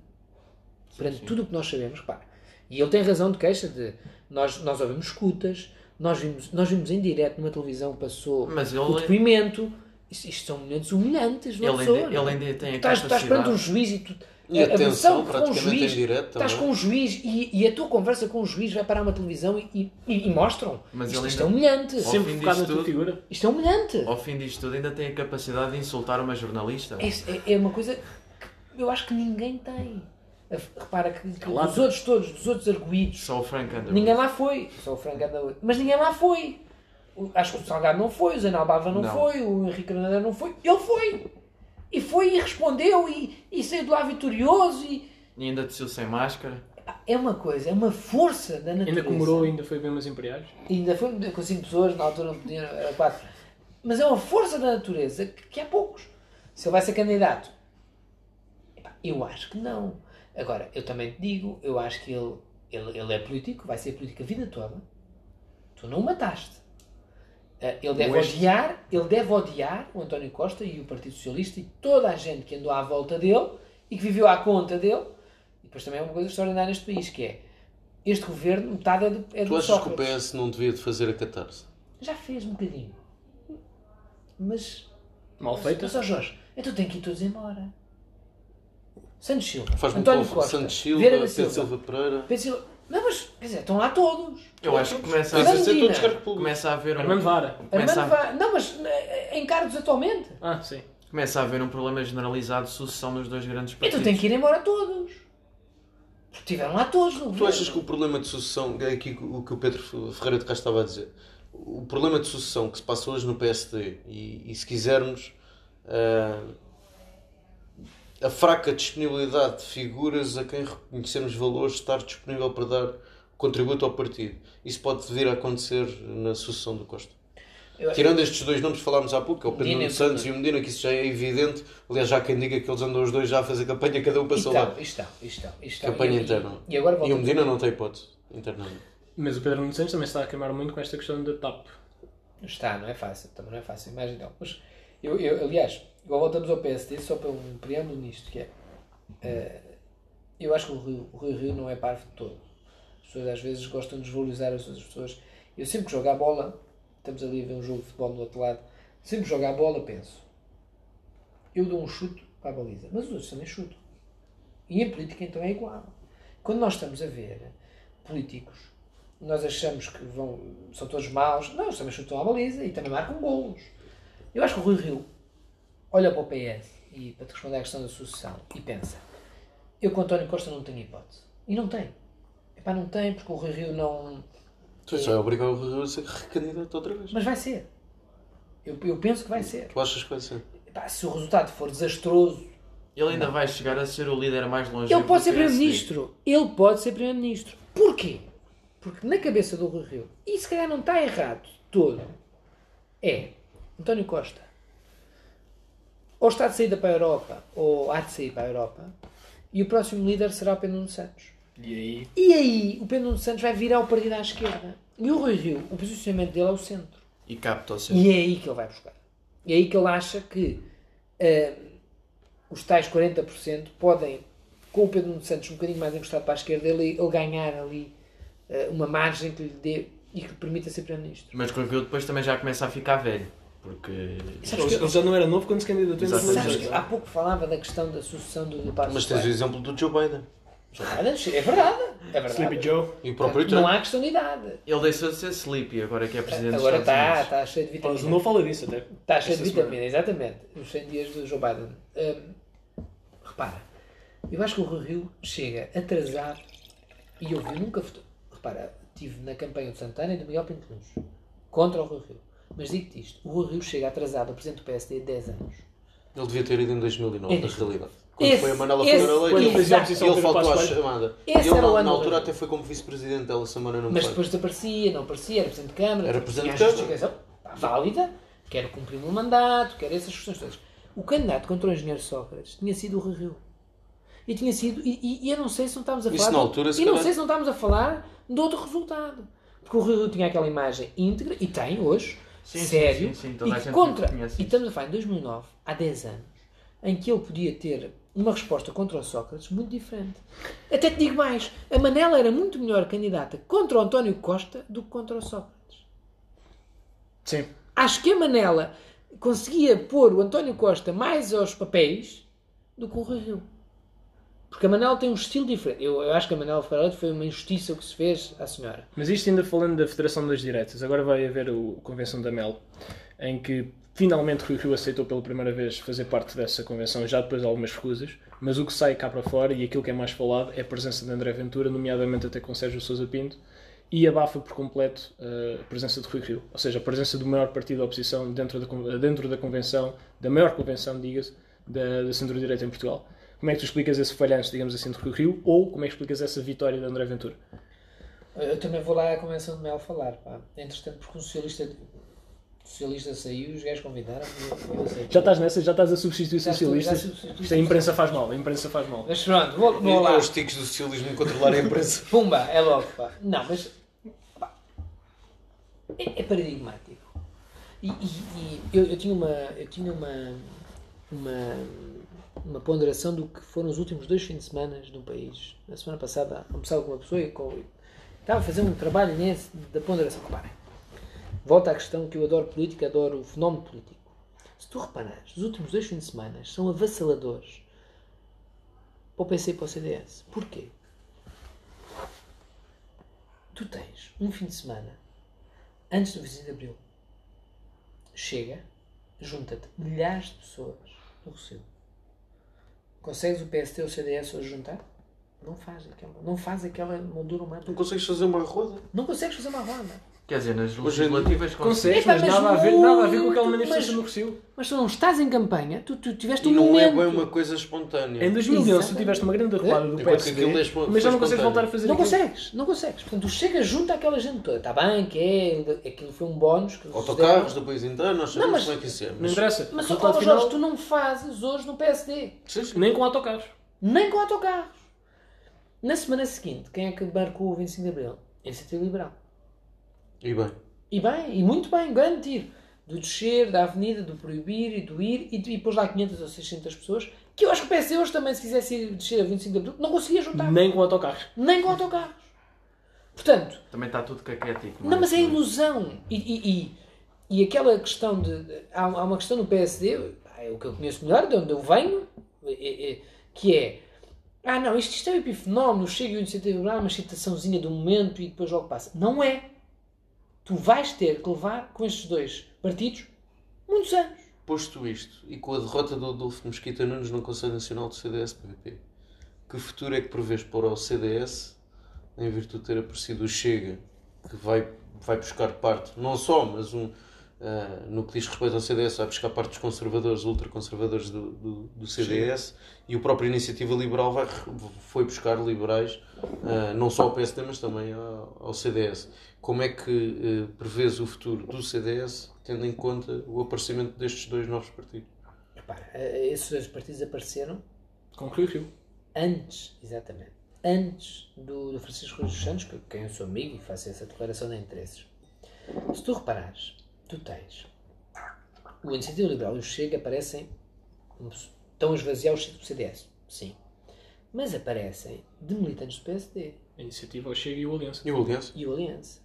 perante tudo o que nós sabemos, repara. E ele tem razão de queixa de... Nós ouvimos escutas, nós vimos em direto numa televisão, passou o depoimento. Isto são momentos humilhantes, não é? Ele ainda tem a capacidade. Estás perante um juiz e tu... E a tensão praticamente em direto. Estás com um juiz e a tua conversa com o juiz vai parar uma televisão e mostram. Mas isto é humilhante. Sempre focado na tua figura. Isto é humilhante. Ao fim disto tudo ainda tem a capacidade de insultar uma jornalista. É uma coisa que eu acho que ninguém tem. Repara que dos outros todos, dos outros arguídos, só o Frank Underwood. Ninguém lá foi. Só o Frank Underwood. Mas ninguém lá foi. Acho que o Salgado não foi, o Zé Nalbava não foi, o Henrique Granada não foi. Ele foi. E foi e respondeu e saiu de lá vitorioso. E ainda desceu sem máscara. É uma coisa, é uma força da natureza. Ainda comemorou, ainda foi bem umas imperiais. Ainda foi com 5 pessoas, na altura não podiam, era 4. Mas é uma força da natureza que há poucos. Se ele vai ser candidato, eu acho que não. Agora, eu também te digo, eu acho que ele é político, vai ser político a vida toda. Tu não o mataste. Ele deve odiar o António Costa e o Partido Socialista e toda a gente que andou à volta dele e que viveu à conta dele. E depois também é uma coisa extraordinária neste país, que é este governo, metade é do Sócrates. Tu achas que o PS não devia de fazer a catarse? Já fez um bocadinho. Mas... Mal feita. Mas, Jorge, então tem que ir todos embora. Santos Silva, António Costa, Pedro Silva Pereira... Não, mas, quer dizer, estão lá todos. Eu acho que começa a ser todos cargos. Começa a haver... Armando Vara. Não, mas em cargos atualmente. Ah, sim. Começa a haver um problema generalizado de sucessão nos dois grandes partidos. Então tem que ir embora todos. Porque tiveram lá todos. Tu achas que o problema de sucessão, é aqui o que o Pedro Ferreira de Castro estava a dizer, o problema de sucessão que se passa hoje no PSD, e se quisermos... a fraca disponibilidade de figuras a quem reconhecemos valores, estar disponível para dar contributo ao partido. Isso pode vir a acontecer na sucessão do Costa. Tirando estes dois nomes que falámos há pouco, que é o Pedro Nuno Santos e o Medina, que isso já é evidente. Aliás, já há quem diga que eles andam os dois já a fazer campanha, cada um para seu lado. Isto está. Campanha interna. E o Medina não tem hipótese internamente. Mas o Pedro Nuno Santos também está a queimar muito com esta questão da TAP. Está, não é fácil. Também não é fácil. Imagina. Mas, aliás... Agora voltamos ao PSD, só para um preâmbulo nisto, que é... eu acho que o Rui Rio não é parvo de todo. As pessoas às vezes gostam de desvalorizar as outras pessoas. Eu sempre que jogo a bola, estamos ali a ver um jogo de futebol no outro lado, sempre que jogo a bola penso, eu dou um chute para a baliza, mas os outros também chutam. E em política então é igual. Quando nós estamos a ver políticos, nós achamos que são todos maus, não, eles também chutam à baliza e também marcam golos. Eu acho que o Rui Rio olha para o PS, e para te responder à questão da sucessão, e pensa, eu com António Costa não tenho hipótese. E não tem. Epá, não tem, porque o Rui Rio não... Tu só é obrigado o Rui Rio a ser recandidato outra vez. Mas vai ser. Eu penso que vai ser. Tu achas que vai ser? Epá, se o resultado for desastroso... Ele ainda vai chegar a ser o líder mais longe. Ele pode ser Primeiro-Ministro. Ele pode ser Primeiro-Ministro. Porquê? Porque na cabeça do Rui Rio, e se calhar não está errado todo, é António Costa... ou está de saída para a Europa, ou há de sair para a Europa, e o próximo líder será o Pedro Nuno Santos. E aí, o Pedro Nuno Santos vai virar o partido à esquerda. E o Rui Rio, o posicionamento dele é o centro. E capta o centro. E é aí que ele vai buscar. E é aí que ele acha que os tais 40% podem, com o Pedro Nuno Santos um bocadinho mais encostado para a esquerda, ele ganhar ali uma margem que lhe dê e que lhe permita ser Primeiro-Ministro. Mas o Rui Rio depois também já começa a ficar velho. Porque... Ele já não era novo quando se candidatou. Há pouco falava da questão da sucessão do Passos Coelho. Mas tens o exemplo do Joe Biden. É verdade. Sleepy Joe. E o próprio Trump. Não há questão de idade. Ele deixou de ser Sleepy, agora que é presidente dos Estados Unidos. Agora está cheio de vitamina. Mas não fala disso até. Está cheio de vitamina, exatamente. Os 100 dias do Joe Biden. Repara, eu acho que o Rui Rio chega atrasado e eu nunca votou. Repara, estive na campanha de Santana e do Miguel Pinto Luís contra o Rui Rio. Mas digo-te isto, o Rui Rio chega atrasado ao presidente do PSD 10 anos. Ele devia ter ido em 2009, na realidade. Quando foi a Manuela Faralete, ele faltou à chamada. Ele, na altura, até foi como vice-presidente dela, semana não. Mas depois aparecia, não aparecia, era presidente de Câmara. Era presidente de Câmara. Válida, quer cumprir o mandato, quer essas questões todas. O candidato contra o engenheiro Sócrates tinha sido o Rui Rio. E tinha sido... E eu não sei se não estávamos a falar... Isso na altura, se calhar... não sei se não estávamos a falar de outro resultado. Porque o Rui Rio tinha aquela imagem íntegra, e tem hoje, sim, sério, sim, sim, sim, e contra... E estamos a falar em 2009, há 10 anos, em que ele podia ter uma resposta contra o Sócrates muito diferente. Até te digo mais, a Manela era muito melhor candidata contra o António Costa do que contra o Sócrates. Sim. Acho que a Manela conseguia pôr o António Costa mais aos papéis do que o Rui Rio. Porque a Manela tem um estilo diferente. Eu acho que a Manuela Faralete foi uma injustiça que se fez à senhora. Mas isto ainda falando da Federação das Diretas. Agora vai haver a Convenção da Mel, em que finalmente Rui Rio aceitou pela primeira vez fazer parte dessa convenção, já depois de algumas recusas. Mas o que sai cá para fora, e aquilo que é mais falado, é a presença de André Ventura, nomeadamente até com Sérgio Sousa Pinto, e abafa por completo a presença de Rui Rio. Ou seja, a presença do maior partido da oposição dentro da convenção, da maior convenção, diga-se, da centro-direita em Portugal. Como é que tu explicas esse falhanço, digamos assim, do Rui Rio? Ou como é que explicas essa vitória de André Ventura? Eu também vou lá à Convenção de Mel falar, pá. Entretanto, porque o socialista saiu, os gajos convidaram. Já estás nessa? Já estás a substituir socialistas? Isto a imprensa faz mal, a imprensa faz mal. Mas pronto, vou lá. Os tiques do socialismo controlar a imprensa. Pumba, é logo, pá. Não, mas... Pá, é paradigmático. E eu tinha uma ponderação do que foram os últimos 2 fins de semana no país. Na semana passada, almoçava com uma pessoa e estava a fazer um trabalho nesse da ponderação. Reparem, volta à questão que eu adoro política, adoro o fenómeno político. Se tu reparares, os últimos 2 fins de semana são avassaladores para o PC e para o CDS. Porquê? Tu tens um fim de semana antes do 25 de Abril. Chega, junta-te milhares de pessoas no Rossio. Consegues o PST ou o CDS hoje juntar? Não faz aquela moldura humana. Não consegues fazer uma roda? Quer dizer, nas legislativas consegues, mas nada a ver com aquela manifestação no Rossio. Mas tu não estás em campanha, tu tiveste um momento... E não é bem uma coisa espontânea. Em 2011 tu tiveste uma grande roda do PSD, mas já não consegues voltar a fazer aquilo. Não consegues. Portanto, tu chegas junto àquela gente toda. Está bem que aquilo foi um bónus. Autocarros do país inteiro, nós sabemos como é que isso é. Não interessa. Mas só que hoje tu não fazes hoje no PSD. Nem com autocarros. Na semana seguinte, quem é que marcou o 25 de Abril? A Iniciativa Liberal. E bem, e muito bem, grande tiro. Do descer, da avenida, do proibir e do ir, e pôs lá 500 ou 600 pessoas, que eu acho que o PSD hoje também, se quisesse ir descer a 25 de Abril, não conseguia juntar. Nem com autocarros. Portanto... Também está tudo caquético. Não, mas é ilusão. E aquela questão de... Há uma questão no PSD, é o que eu conheço melhor, de onde eu venho, que é... Ah, não, isto é um epifenómeno, chega a Iniciativa Liberal, uma excitaçãozinha do momento e depois logo passa. Não é. Tu vais ter que levar com estes 2 partidos muitos anos. Posto isto, e com a derrota do Adolfo Mesquita Nunes no Conselho Nacional do CDS-PVP, que futuro é que prevês para o CDS, em virtude de ter aparecido o Chega, que vai buscar parte, não só, mas no que diz respeito ao CDS, vai buscar parte dos conservadores, ultraconservadores do CDS, e o próprio Iniciativa Liberal foi buscar liberais, não só ao PSD, mas também ao CDS. Como é que prevês o futuro do CDS, tendo em conta o aparecimento destes 2 novos partidos? Repara, esses 2 partidos apareceram com Rui Rio. Antes do Francisco Rui dos Santos, que quem eu sou amigo e faço essa declaração de interesses. Se tu reparares, tu tens o Iniciativa Liberal e o Chega aparecem, estão esvaziados do CDS, sim, mas aparecem de militantes do PSD. A Iniciativa, o Chega e o Aliança.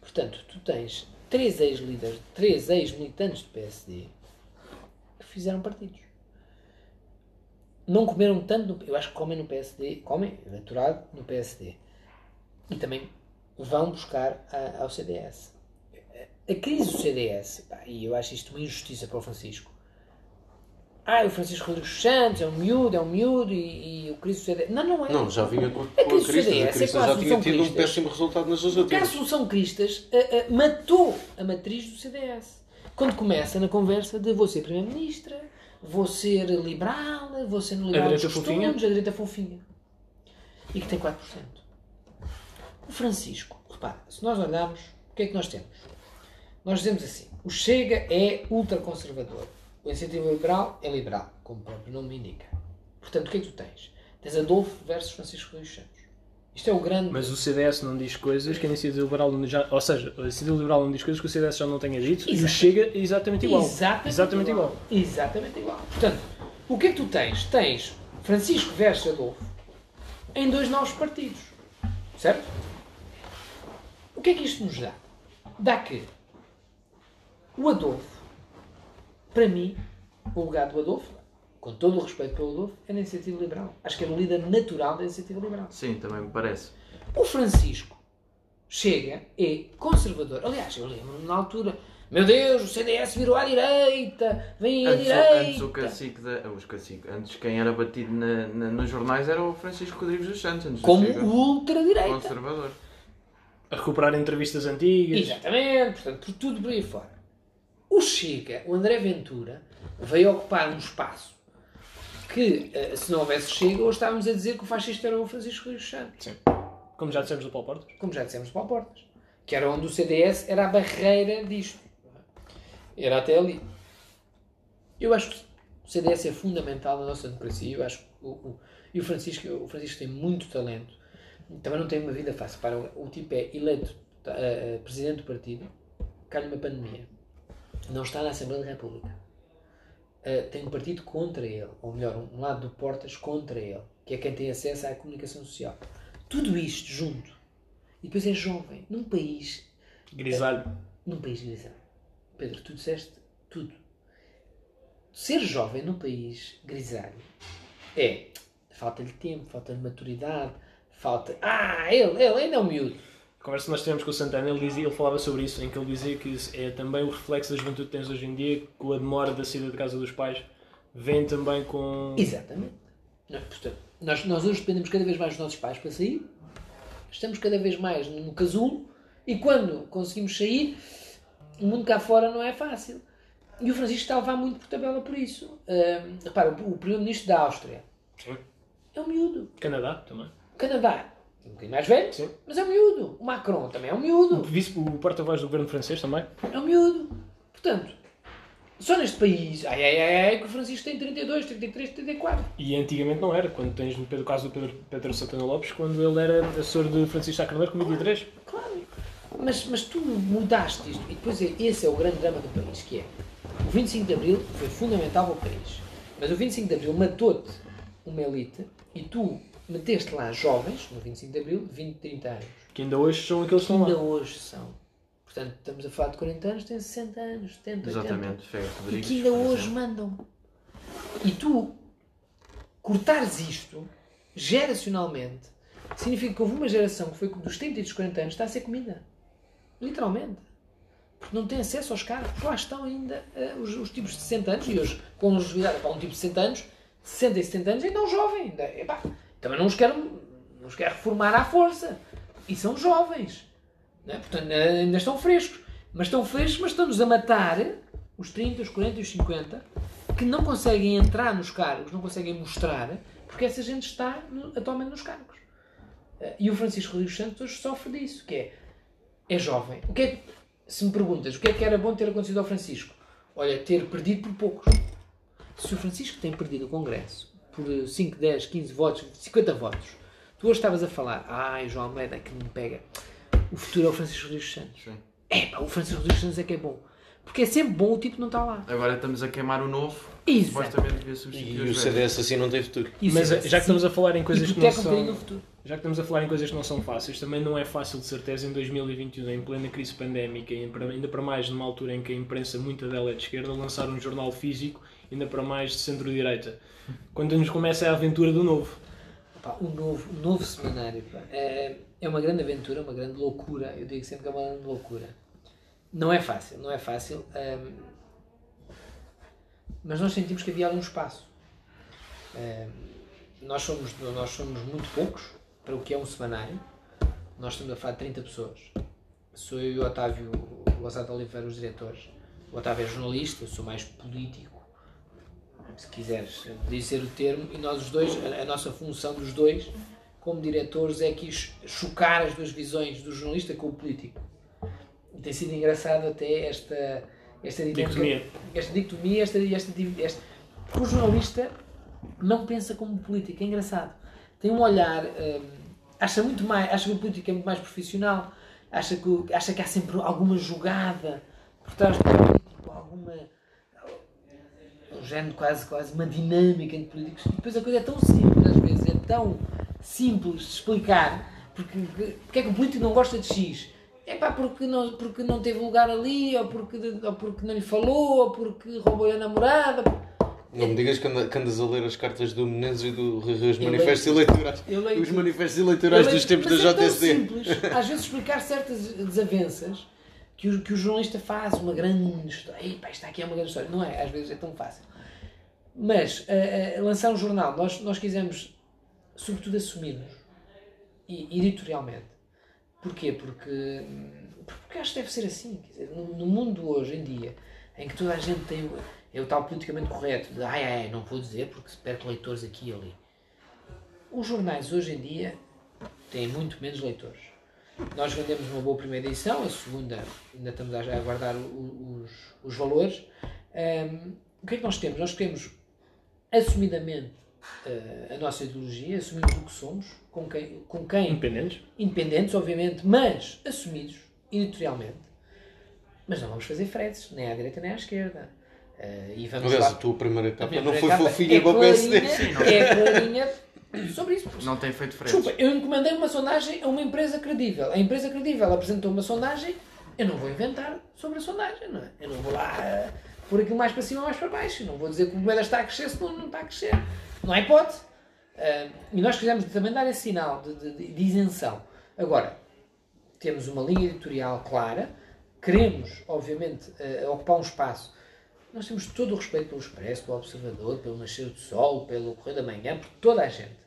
Portanto, tu tens 3 ex-líderes, 3 ex-militantes do PSD que fizeram partidos. Não comeram tanto, eu acho que comem no PSD, comem, é natural, no PSD. E também vão buscar ao CDS. A crise do CDS, e eu acho isto uma injustiça para o Francisco, o Francisco Rodrigues Santos é um miúdo e o Cristo CDS... Não, não é. Não, já vinha com a Cristo CDS. É já tinha tido cristas. Um péssimo resultado nas legislativas. A Assunção Cristas matou a matriz do CDS. Quando começa na conversa de vou ser Primeira-Ministra, vou ser liberal, vou ser no liberal dos costumes, a direita fofinha. E que tem 4%. O Francisco, repara, se nós olharmos, o que é que nós temos? Nós dizemos assim, o Chega é ultraconservador. O Iniciativa Liberal é liberal, como o próprio nome indica. Portanto, o que é que tu tens? Tens Adolfo versus Francisco Rodrigues Santos. Isto é o grande... Mas o CDS não diz coisas que a Iniciativa Liberal não já... Ou seja, a Iniciativa Liberal não diz coisas que o CDS já não tenha dito. Exatamente. E o Chega é exatamente igual. Portanto, o que é que tu tens? Tens Francisco versus Adolfo em dois novos partidos. Certo? O que é que isto nos dá? Dá que o Adolfo, para mim, o lugar do Adolfo, com todo o respeito pelo Adolfo, é na Iniciativa Liberal. Acho que é o líder natural da Iniciativa Liberal. Sim, também me parece. O Francisco Chega é conservador. Aliás, eu lembro-me na altura, meu Deus, o CDS virou à direita, vem à direita. Antes o cacique, antes quem era batido nos jornais era o Francisco Rodrigues dos Santos. Como ultra-direita. Conservador. A recuperar entrevistas antigas. Exatamente, portanto, por tudo por aí fora. O Chega, o André Ventura, veio ocupar um espaço que, se não houvesse Chega, hoje estávamos a dizer que o fascista era o Francisco Rodrigues Santos. Sim. Como já dissemos do Paulo Portas. Que era onde o CDS era a barreira disto. Era até ali. Eu acho que o CDS é fundamental na nossa democracia. Eu acho que o Francisco tem muito talento. Também não tem uma vida fácil. Para o tipo é eleito presidente do partido, calha uma pandemia. Não está na Assembleia da República. Tem um partido contra ele, ou melhor, um lado do Portas contra ele, que é quem tem acesso à comunicação social. Tudo isto junto. E depois é jovem, num país... grisalho. Pedro, tu disseste tudo. Ser jovem num país grisalho é... falta-lhe tempo, falta-lhe maturidade, falta... ele ainda é um miúdo. A conversa que nós tivemos com o Santana, ele falava sobre isso, em que ele dizia que é também o reflexo da juventude que tens hoje em dia, com a demora da saída de casa dos pais, vem também com... Exatamente. Portanto, nós hoje dependemos cada vez mais dos nossos pais para sair, estamos cada vez mais no casulo, e quando conseguimos sair, o mundo cá fora não é fácil. E o Francisco está a levar muito por tabela por isso. Repara, o primeiro-ministro da Áustria, sim, é um miúdo. Canadá também. Canadá. Um bocadinho mais velho, sim, mas é um miúdo. O Macron também é um miúdo. O porta-voz do governo francês também. É um miúdo. Portanto, só neste país, que o Francisco tem 32, 33, 34. E antigamente não era. Quando tens no caso do Pedro Santana Lopes, quando ele era assessor de Francisco Sá Carneiro com 23. Claro. Mas tu mudaste isto. E depois esse é o grande drama do país, que é o 25 de Abril foi fundamental para o país. Mas o 25 de Abril matou-te uma elite e tu... meteste lá jovens, no 25 de Abril, 20, 30 anos. Que ainda hoje são aqueles que estão lá. Portanto, estamos a falar de 40 anos, têm 60 anos, 70, 80. Exatamente. E que ainda hoje mandam. E tu, cortares isto, geracionalmente, significa que houve uma geração que foi dos 30 e dos 40 anos, está a ser comida. Literalmente. Porque não tem acesso aos carros. Lá estão ainda os tipos de 60 anos, e hoje, com longevidade para um tipo de 60 anos, 60 e 70 anos, ainda é um jovem. Também não os quero reformar à força. E são jovens. Não é? Portanto, ainda estão frescos. Mas estão-nos a matar os 30, os 40 e os 50 que não conseguem entrar nos cargos, não conseguem mostrar, porque essa gente está atualmente nos cargos. E o Francisco Rodrigues Santos hoje sofre disso, que é jovem. O que é que, se me perguntas, o que é que era bom ter acontecido ao Francisco? Olha, ter perdido por poucos. Se o Francisco tem perdido o Congresso por 5, 10, 15 votos, 50 votos. Tu hoje estavas a falar, João Almeida, que me pega. O futuro é o Francisco Rodrigues Santos. Sim. O Francisco Rodrigues Santos é que é bom. Porque é sempre bom o tipo não está lá. Agora estamos a queimar o Novo. Exato. Supostamente devia substituir. E o CDS assim não tem futuro. Mas já que estamos a falar em coisas que não são... Já que estamos a falar em coisas que não são fáceis, também não é fácil, de certeza, em 2021, em plena crise pandémica, ainda para mais numa altura em que a imprensa, muita dela é de esquerda, lançar um jornal físico, ainda para mais de centro-direita. Quando nos começa a aventura do Novo. O novo semanário é uma grande aventura, uma grande loucura. Eu digo sempre que é uma grande loucura. Não é fácil. mas nós sentimos que havia algum espaço. Nós somos muito poucos para o que é um semanário. Nós estamos a falar de 30 pessoas. Sou eu e o Otávio Gonçalo Oliveira, os diretores. O Otávio é jornalista, eu sou mais político, se quiseres dizer o termo, e nós os dois, a nossa função dos dois, como diretores, é aqui chocar as duas visões do jornalista com o político. E tem sido engraçado até esta dicotomia. Porque o jornalista não pensa como o político, é engraçado. Tem um olhar, acha que o político é muito mais profissional, acha que há sempre alguma jogada por trás do político, um género quase uma dinâmica entre políticos. E depois a coisa é tão simples, às vezes, é tão simples de explicar, porque é que o político não gosta de X? É pá, porque não teve lugar ali, ou porque não lhe falou, ou porque roubou a namorada. Não me digas que andas a ler as cartas do Menezes e do Rui, os manifestos eleitorais. Os manifestos eleitorais dos tempos da JTC. É simples, às vezes, explicar certas desavenças que o jornalista faz uma grande história. Epá, isto aqui é uma grande história. Não é, às vezes é tão fácil. Mas, lançar um jornal, nós quisemos, sobretudo, assumir-nos, e editorialmente. Porquê? Porque acho que deve ser assim. Quer dizer, no mundo hoje em dia, em que toda a gente tem... é o tal politicamente correto, de não vou dizer porque se perco leitores aqui e ali. Os jornais hoje em dia têm muito menos leitores. Nós vendemos uma boa primeira edição, a segunda ainda estamos a aguardar os valores. O que é que nós temos? Nós temos assumidamente a nossa ideologia, assumimos o que somos, com quem independentes, obviamente, mas assumidos editorialmente. Mas não vamos fazer fretes, nem à direita nem à esquerda. Aliás, a tua primeira capa não foi fofinha para o PSD. É clarinha sobre isso. Não tem feito frente. Desculpa, eu encomendei uma sondagem a uma empresa credível. A empresa credível apresentou uma sondagem, eu não vou inventar sobre a sondagem, não é? Eu não vou lá pôr aquilo mais para cima ou mais para baixo. Eu não vou dizer que o Moeda está a crescer se não está a crescer. Não há hipótese. E nós quisemos também dar esse sinal de isenção. Agora, temos uma linha editorial clara, queremos, obviamente, ocupar um espaço. Nós temos todo o respeito pelo Expresso, pelo Observador, pelo Nascer do Sol, pelo Correio da Manhã, por toda a gente.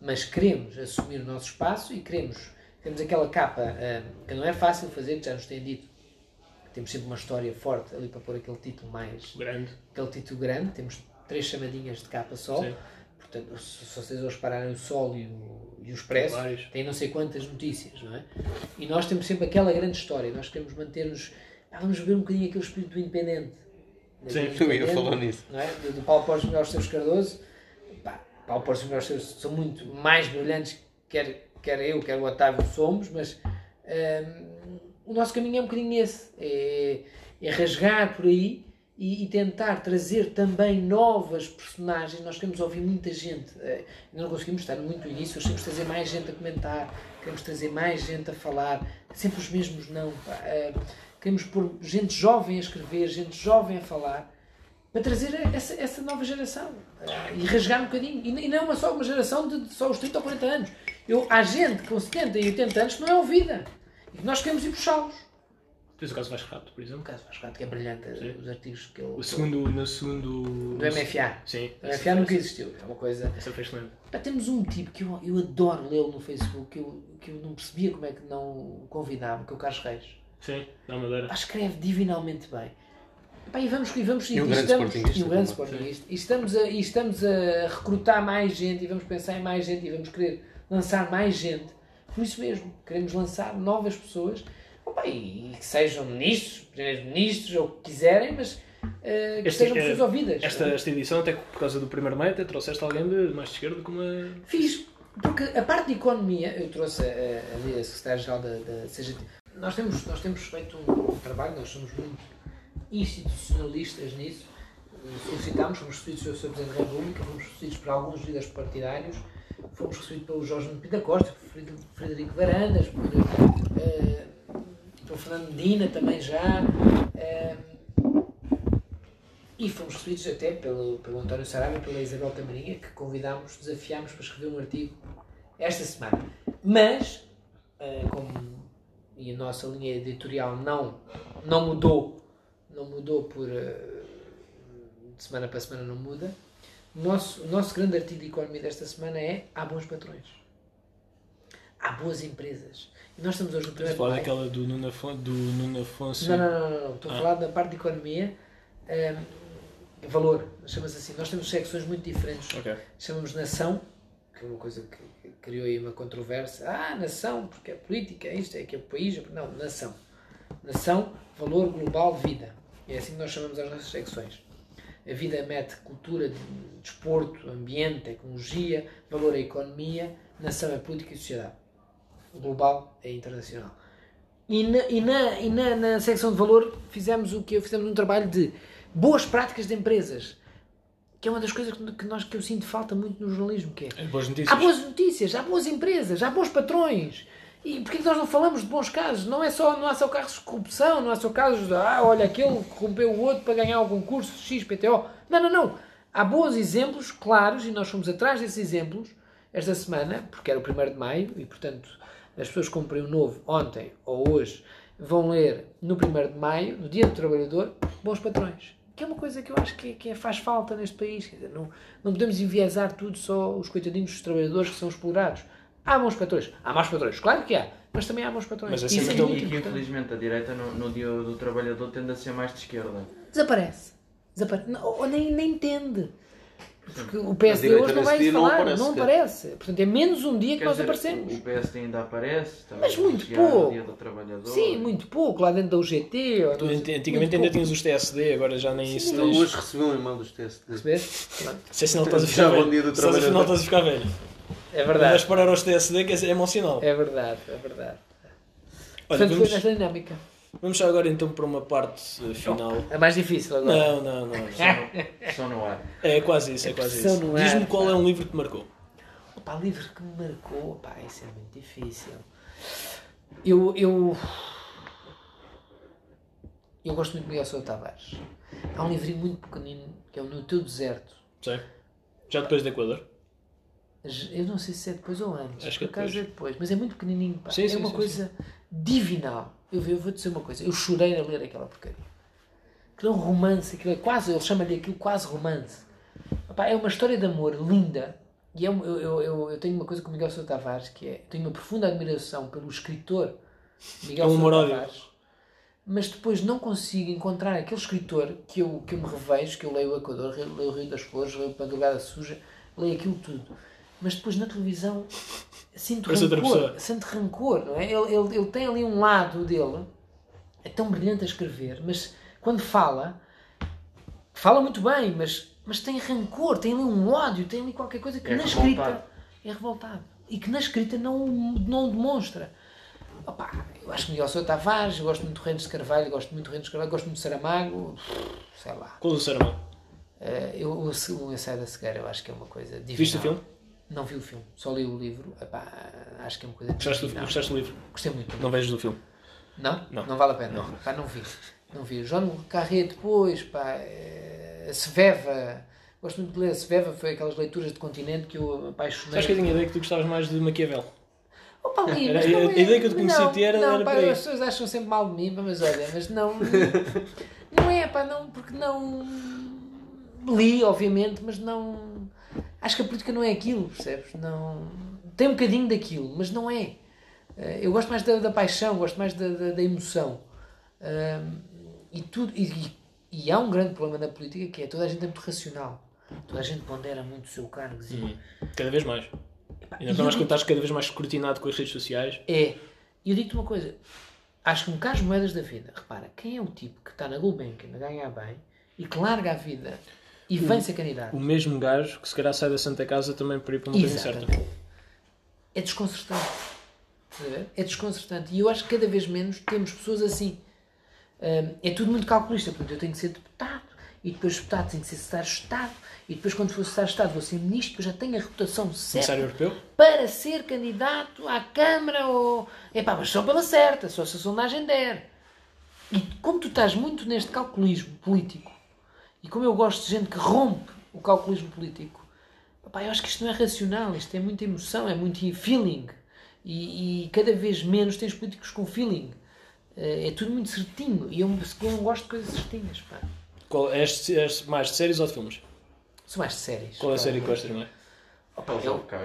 Mas queremos assumir o nosso espaço e temos aquela capa que não é fácil fazer, que já nos têm dito. Temos sempre uma história forte ali para pôr aquele título mais... grande. Aquele título grande. Temos 3 chamadinhas de capa só. Sim. Portanto, se vocês hoje pararem o Sol e o Expresso, tem não sei quantas notícias, não é? E nós temos sempre aquela grande história. Nós queremos manter-nos... vamos beber um bocadinho aquele espírito do independente. Sim, eu ia falar nisso. Não é? Do Paulo Portas Miguel Esteves Cardoso. Paulo Portas Miguel Esteves são muito mais brilhantes, quer eu, quer o Otávio somos, mas o nosso caminho é um bocadinho esse. É rasgar por aí e tentar trazer também novas personagens. Nós queremos ouvir muita gente. Não conseguimos estar muito no início, queremos trazer mais gente a comentar, queremos trazer mais gente a falar. Sempre os mesmos não, pá. Queremos pôr gente jovem a escrever, gente jovem a falar, para trazer essa nova geração e rasgar um bocadinho. E não é só uma geração de só os 30 ou 40 anos. Há gente com 70 e 80 anos que não é ouvida. E nós queremos ir puxá-los. Tens o caso Vasco Rato, por exemplo. O caso Vasco Rato, que é brilhante, sim. Os artigos que ele... Do MFA. Sim. O MFA nunca existiu. É uma coisa... Essa foi excelente. Temos um tipo que eu adoro lê-lo no Facebook, que eu não percebia como é que não o convidava, que é o Carlos Reis. Sim, da Madeira. Escreve divinalmente bem. E vamos e um grande sportingista. E estamos a recrutar mais gente, e vamos pensar em mais gente, e vamos querer lançar mais gente. Por isso mesmo, queremos lançar novas pessoas, e que sejam ministros, primeiros ministros, ou o que quiserem, mas que sejam pessoas ouvidas. Esta edição, até por causa do primeiro meio, até trouxeste alguém de mais de esquerda como a... Fiz, porque a parte de economia, eu trouxe a secretária-geral da CGT. Nós temos feito um trabalho, nós somos muito institucionalistas nisso. Fomos recebidos pelo Sr. Presidente da República, fomos recebidos por alguns líderes partidários, fomos recebidos pelo Jorge Pinto da Costa, pelo Frederico Varandas, pelo Fernando Medina também já, e fomos recebidos até pelo António Sarabia e pela Isabel Camarinha, que convidámos, desafiámos para escrever um artigo esta semana. Mas, e a nossa linha editorial não mudou por de semana para semana não muda. O nosso grande artigo de economia desta semana é: há bons patrões, há boas empresas. E nós estamos hoje no primeiro. Estou a falar daquela do Nuno Afonso. Não. Estou a falar da parte de economia, valor, chama-se assim. Nós temos secções muito diferentes. Okay. Chamamos nação, que é uma coisa que criou aí uma controvérsia. Nação, porque é política, isto é aquele país. Não, nação. Nação, valor global, vida. É assim que nós chamamos as nossas secções. A vida mete cultura, desporto, ambiente, tecnologia, valor é economia, nação é política e sociedade. Global é internacional. E na secção de valor fizemos o que fizemos um trabalho de boas práticas de empresas, que é uma das coisas que eu sinto falta muito no jornalismo, que é boas notícias. Há boas notícias, há boas empresas, há bons patrões. E porquê que nós não falamos de bons casos? Não há só casos de corrupção, não há só casos de olha, aquele corrompeu o outro para ganhar algum concurso, XPTO. Não. Há bons exemplos claros e nós fomos atrás desses exemplos esta semana, porque era o 1º de maio e, portanto, as pessoas que comprem o Novo ontem ou hoje vão ler no 1º de maio, no Dia do Trabalhador, bons patrões. Que é uma coisa que eu acho que faz falta neste país. Quer dizer, não podemos enviesar tudo só os coitadinhos dos trabalhadores que são explorados. Há bons patrões. Há maus patrões, claro que há. Mas também há maus patrões. Mas assim, infelizmente, a direita no Dia do Trabalhador tende a ser mais de esquerda. Desaparece. Ou nem entende. Porque o PSD hoje não vai falar. Não aparece. Portanto, é menos um dia que nós aparecemos. O PSD ainda aparece. Mas muito pouco. Dia do Trabalhador. Sim, muito pouco. Lá dentro da UGT. Antigamente ainda tinhas os TSD. Agora já nem isso. Hoje recebi um e-mail dos TSD. Recebeste? Não sei se não estás a ficar velho. É verdade. Mas parar aos TSD é emocional. É verdade. Olha, portanto, foi nesta dinâmica. Vamos agora então para uma parte final. É mais difícil agora. Não. Só no ar. É quase isso, é quase isso. Diz-me qual é um livro que te marcou. Livro que me marcou, isso é muito difícil. Eu gosto muito de Miguel Sousa Tavares. Há um livrinho muito pequenino, que é o No Teu Deserto. Sim. Já depois do Equador? Eu não sei se é depois ou antes. Acho que é depois. Mas é muito pequenininho. Sim, é uma coisa divinal. Eu vou dizer uma coisa. Eu chorei a ler aquela porcaria. Aquilo é um romance. Ele chama-lhe aquilo quase romance. É uma história de amor linda. E eu tenho uma coisa com o Miguel Sousa Tavares, que é... Tenho uma profunda admiração pelo escritor Miguel Sousa Tavares. Mas depois não consigo encontrar aquele escritor que eu me revejo, que eu leio o Equador, leio o Rio das Flores, leio o Madrugada Suja, leio aquilo tudo. Mas depois na televisão sinto rancor, não é? Ele tem ali um lado dele, é tão brilhante a escrever, mas quando fala muito bem, mas tem rancor, tem ali um ódio, tem ali qualquer coisa que na escrita é revoltado e que na escrita não demonstra. Eu acho que Miguel Sousa Tavares, eu gosto muito do Reino de Carvalho, gosto muito de Saramago, sei lá. Qual o Saramago? O Ensaio da Cegueira, eu acho que é uma coisa divinal. Viste o filme? Não vi o filme, só li o livro. Acho que é uma coisa... Gostaste do livro? Gostei muito. Não vejo do filme? Não vale a pena. Não vi. João Carré depois, a Seveva. Gosto muito de ler a Seveva, foi aquelas leituras de continente que eu apaixonei. Sabes que eu tinha a ideia que tu gostavas mais de Maquiavel? A ideia que eu te conheci era para aí. As pessoas acham sempre mal de mim, mas olha, mas não... não é, porque não... Li, obviamente, mas não... Acho que a política não é aquilo, percebes? Não... Tem um bocadinho daquilo, mas não é. Eu gosto mais da paixão, gosto mais da emoção. E há um grande problema na política, que é toda a gente é muito racional. Toda a gente pondera muito o seu cargo. Cada vez mais. Ainda mais que estás cada vez mais escrutinado com as redes sociais. E eu digo-te uma coisa. Acho que um caso moedas da vida. Repara, quem é o tipo que está na Gulbenkian a ganhar bem e que larga a vida... E vem ser candidato. O mesmo gajo que se calhar sai da Santa Casa também por ir para uma coisa incerta. É desconcertante. É desconcertante. E eu acho que cada vez menos temos pessoas assim. É tudo muito calculista. Portanto, eu tenho que ser deputado. E depois deputado tem que ser secretário de Estado. E depois quando for secretário de Estado vou ser ministro. Eu já tenho a reputação certa europeu para ser candidato à Câmara. Ou... mas só pela certa. Só se a sondagem der. E como tu estás muito neste calculismo político, e como eu gosto de gente que rompe o calculismo político, eu acho que isto não é racional, isto é muita emoção, é muito feeling. E cada vez menos tens políticos com feeling. É tudo muito certinho. E eu não gosto de coisas certinhas. Qual, és mais de séries ou de filmes? Sou mais de séries. Qual é a série que gostas mais?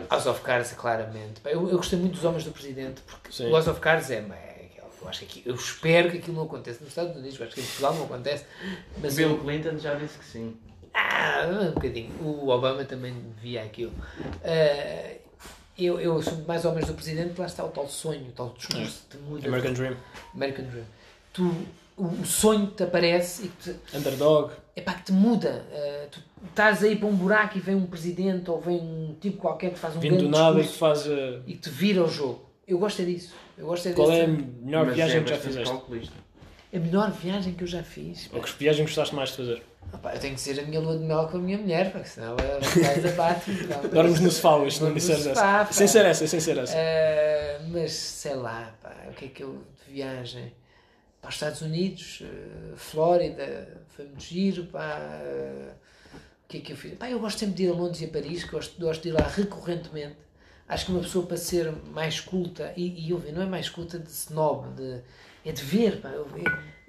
House of Cards, claramente. Eu gostei muito dos Homens do Presidente, porque sim. O House of Cards eu acho que aqui, eu espero que aquilo não aconteça nos Estados Unidos, eu acho que em Portugal não acontece. Mas Bill Clinton já disse que sim. Um bocadinho. O Obama também via aquilo. Eu sou mais Homens do Presidente, lá está o tal sonho, o tal discurso de muda. American Dream. O sonho te aparece e te... Underdog. É pá, que te muda. Tu estás aí para um buraco e vem um presidente ou vem um tipo qualquer que faz um grande discurso. Vindo do nada e que faz... E te vira o jogo. Eu gosto é disso. Qual é a melhor viagem que já fizeste? A melhor viagem que eu já fiz? Ou que viagem gostaste mais de fazer? Eu tenho que ser a minha lua de mel com a minha mulher, porque senão ela vai abate. Dormes no sofá hoje, se não disseres essa. Sem ser essa. Mas sei lá, pá, o que é que eu... de viagem... para os Estados Unidos, Flórida, foi muito giro, pá, o que é que eu fiz? Pá, eu gosto sempre de ir a Londres e a Paris, que gosto de ir lá recorrentemente. Acho que uma pessoa para ser mais culta, e eu vi, não é mais culta de snob, é de ver, pá,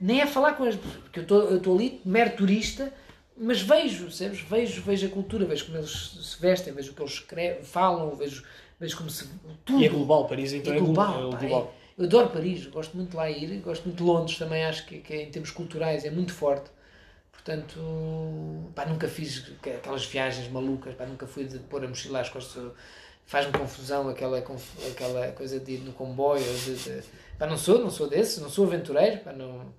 nem é falar com as pessoas, porque eu estou ali, mero turista, mas vejo, sabes, vejo a cultura, vejo como eles se vestem, vejo o que eles escrevem, falam, vejo como se... tudo. E é global, Paris, então é global. Eu adoro Paris, gosto muito de lá ir, gosto muito de Londres também, acho que em termos culturais é muito forte. Portanto, pá, nunca fiz aquelas viagens malucas, pá, nunca fui de pôr a mochila às costas, faz-me confusão aquela coisa de ir no comboio. Pá, não sou desse, não sou aventureiro, pá, não,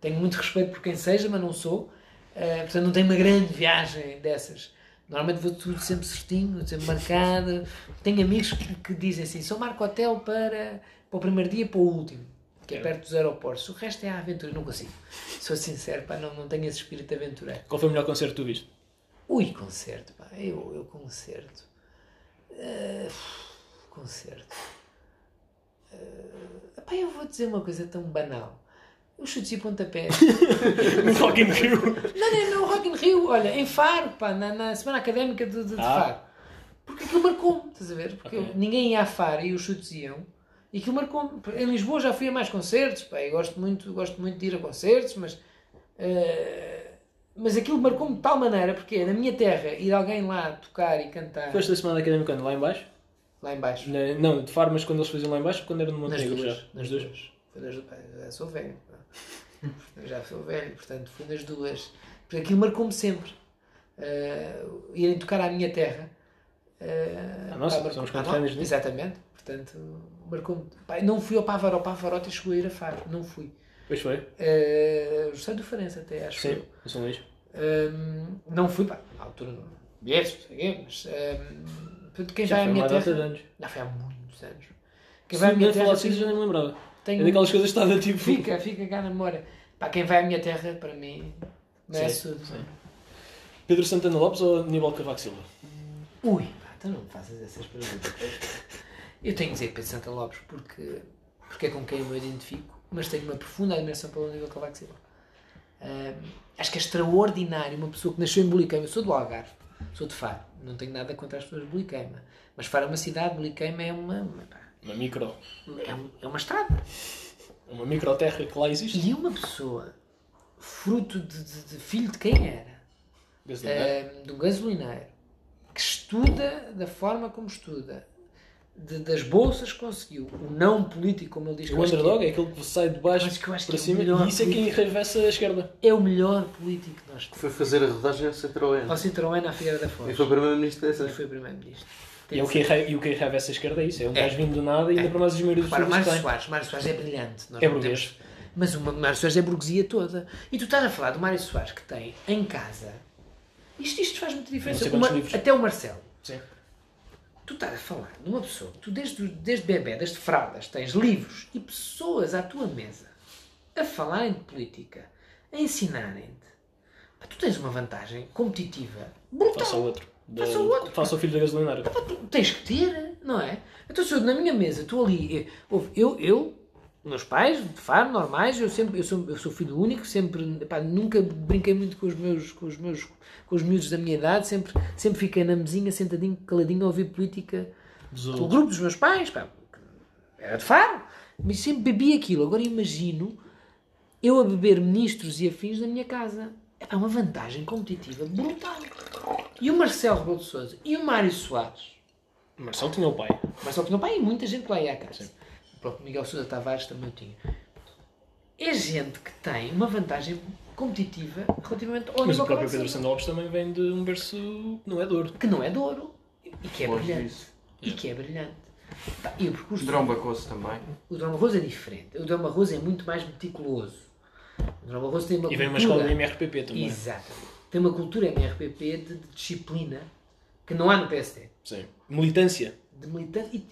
tenho muito respeito por quem seja, mas não sou. Portanto, não tenho uma grande viagem dessas. Normalmente vou tudo sempre certinho, sempre marcado. Tenho amigos que dizem assim, só marco hotel para o primeiro dia, para o último, que é perto dos aeroportos. O resto é a aventura, não consigo. Sou sincero, pá, não tenho esse espírito aventureiro. Qual foi o melhor concerto que tu viste? Ui, concerto, pá, eu concerto. Concerto. Pá, eu vou dizer uma coisa tão banal. Os chutes e pontapés. No Rock in Rio. Não, Rock in Rio, olha, em Faro, pá, na semana académica de Faro. Porque aquilo marcou-me, estás a ver? Porque ninguém ia a Faro e os chutes iam. E aquilo marcou-me. Em Lisboa já fui a mais concertos, pá, eu gosto muito de ir a concertos, mas aquilo marcou-me de tal maneira, porque na minha terra, ir alguém lá tocar e cantar... Foste da semana académica quando? Lá em baixo? Lá em baixo. Não, de Faro, mas quando eles faziam lá em baixo, quando era no Montenegro já? Nas duas. Eu sou velho. Eu já sou velho, portanto, fui nas duas. Porque aquilo marcou-me sempre. Irem tocar à minha terra. Somos contemporâneos. Exatamente. Portanto, marcou-me. Pá, não fui ao Pavarotti. O Pavarotti chegou a ir a Faro. Não fui. Pois foi. Gostei do Farense até, acho que... Sim, em São Luís. Não fui, pá. Na altura não. Yes, mas... portanto, quem já vai à minha terra... Já foi há muitos anos. Quem vai à minha terra... Assim, já nem me lembrava. É daquelas coisas que está da tipo... Fica cá na memória. Pá, quem vai à minha terra, para mim, não é tudo. Pedro Santana Lopes ou Aníbal Cavaco Silva? Ui, pá, então não me faças essas perguntas. Eu tenho que dizer Pedro Santana Lopes porque é com quem eu me identifico, mas tenho uma profunda admiração pelo Aníbal Cavaco Silva. Acho que é extraordinário uma pessoa que nasceu em Boliqueima. Eu sou do Algarve, sou de Faro. Não tenho nada contra as pessoas de Boliqueima. Mas Faro é uma cidade, Boliqueima é uma micro. É uma estrada. É uma microterra que lá existe. E uma pessoa, fruto de filho de quem era? De um gasolineiro. Que estuda da forma como estuda. Das bolsas que conseguiu. O não político, como ele diz. O underdog é aquele que sai de baixo para cima. E isso é quem enraivece a esquerda. É o melhor político que nós temos. Que foi fazer a rodagem ao Citroën. Ao Citroën à Figueira da Foz. E foi o primeiro-ministro dessa. E o que enraivece a esquerda é isso, é um gajo vindo do nada e ainda para mais as maiorias dos filhos. Mário Soares é brilhante. É burguês. Mas o Mário Soares é burguesia toda. E tu estás a falar do Mário Soares que tem em casa... Isto faz muita diferença. Até o Marcelo. Sim. Tu estás a falar de uma pessoa que tu desde bebê, desde fraldas, tens livros e pessoas à tua mesa a falarem de política, a ensinarem-te. Tu tens uma vantagem competitiva brutal. Passa ao outro. Faça o filho da gasolineira. Tens que ter, não é? Então, se eu na minha mesa, estou ali... Meus pais, de Faro, normais, eu sou filho único, sempre... Pá, nunca brinquei muito com os miúdos da minha idade, sempre fiquei na mesinha, sentadinho, caladinho, a ouvir política. O grupo dos meus pais, pá, era de Faro, mas sempre bebi aquilo. Agora imagino eu a beber ministros e afins na minha casa. é uma vantagem competitiva brutal. E o Marcelo Rebelo de Sousa e o Mário Soares. O Marcelo tinha o pai. O Marcelo tinha o pai e muita gente lá ia à casa. Sim. O próprio Miguel Sousa Tavares também o tinha. É gente que tem uma vantagem competitiva relativamente ao... Mas o próprio Pedro Santana Lopes também vem de um berço que não é de ouro. Que não é de ouro. E que é brilhante. E que é brilhante. Tá, e o percurso... Durão Barroso também. O Durão Barroso é diferente. O Durão Barroso é muito mais meticuloso. O Durão Barroso tem uma cultura... E vem uma escola de MRPP também. Exato. Tem uma cultura MRPP de disciplina que não há no PSD. Sim. Militância. De militância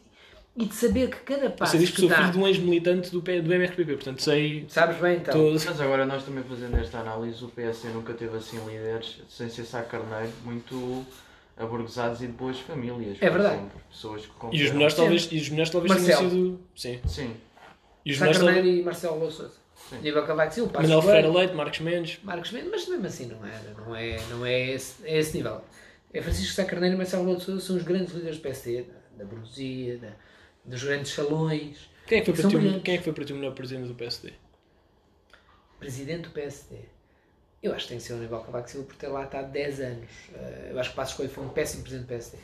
e de saber que cada passo que dá... Você diz que sou filho de um ex-militante do MRPP, portanto sei... Sabes bem então. Todo... Mas agora nós também fazendo esta análise, o PSD nunca teve assim líderes, sem ser Sá Carneiro, muito... aburguesados e de boas famílias. É verdade. Exemplo, pessoas que compram... E os melhores talvez tenham sido... Sim. Sim. E os Sá Carneiro e Marcelo Rebelo de Sousa. Diogo Agostinho, Silva, Passos Coelho. Manuela Faralete, Marques Mendes, mas mesmo assim não é esse nível. É Francisco Sá Carneiro e Marcelo Rebelo de Sousa são os grandes líderes do PSD, da burguesia, dos grandes salões. Quem é que foi para ti o melhor presidente do PSD? Presidente do PSD? Eu acho que tem que ser o Miguel Cavaco Silva por ter lá estado 10 anos. Eu acho que Passos Coelho foi um péssimo presidente do PSD.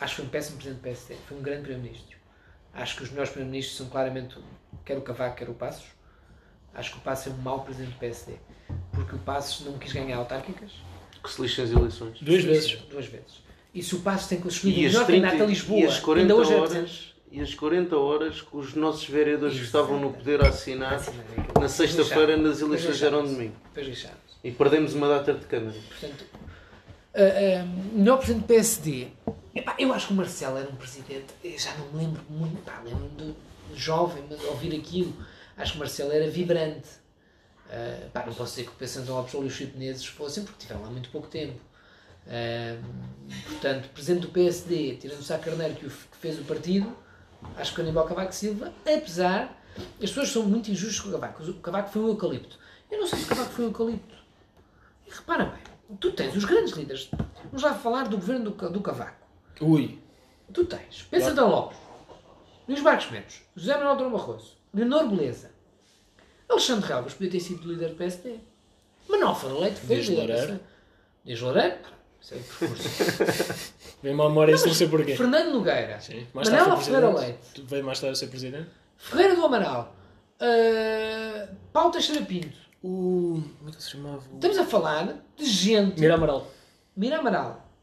Acho que foi um péssimo presidente do PSD. Foi um grande primeiro-ministro. Acho que os melhores primeiros-ministros são claramente quer o Cavaco, quer o Passos. Acho que o Passos é um mau presidente do PSD. Porque o Passos não quis ganhar autárquicas. Que se lixa as eleições. Duas vezes. E se o Passos tem conseguido o melhor candidato a Lisboa, e as 40 ainda hoje horas... E as 40 horas que os nossos vereadores que estavam no poder a assinar na sexta-feira nas eleições eram domingo. E perdemos uma data de câmara. Portanto, melhor presidente do PSD. Epá, eu acho que o Marcelo era um presidente, eu já não me lembro muito, lembro-me de jovem, mas ouvir aquilo, acho que o Marcelo era vibrante. Não posso dizer que o Pedro Santana Lopes ou o Luís Filipineses fossem, porque tiveram lá muito pouco tempo. Portanto, presidente do PSD, tirando o Sá Carneiro que fez o partido, acho que o Aníbal Cavaco Silva, apesar... As pessoas são muito injustas com o Cavaco. O Cavaco foi um eucalipto. Eu não sei se o Cavaco foi um eucalipto. E repara bem, tu tens os grandes líderes. Vamos lá falar do governo do Cavaco. Ui. Tu tens Pedro Santana Lopes, Luís Marques Mendes, José Manuel Durão Barroso, Leonor Beleza, Alexandre Relvas podia ter sido líder do PSD. Manuela Faralete fez líder. Diz Loureiro. Sei por força. Vem uma memória, isso não sei porquê. Fernando Nogueira. Sim. Manuela Faralete. Tu veio mais tarde a ser presidente? Ferreira do Amaral. Paulo Teixeira Pinto. Como é que se chamava? Estamos a falar de gente... Mira Amaral.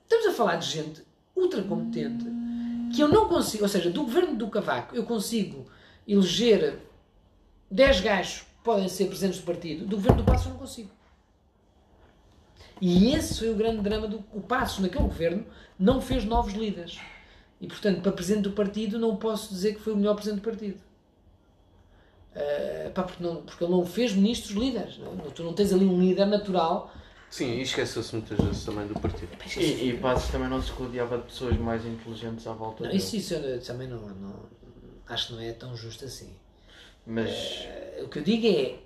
Estamos a falar de gente ultracompetente que eu não consigo... Ou seja, do governo do Cavaco eu consigo eleger 10 gajos que podem ser presidentes do partido. Do governo do Passos eu não consigo. E esse foi o grande drama do Passos naquele governo, não fez novos líderes. E, portanto, para presidente do partido, não posso dizer que foi o melhor presidente do partido. Porque ele não fez ministros líderes. Não? Tu não tens ali um líder natural. Sim, e esqueceu-se muitas vezes também do partido. E Passos também não se rodeava de pessoas mais inteligentes à volta dele. Isso eu também não... Acho que não é tão justo assim. Mas... o que eu digo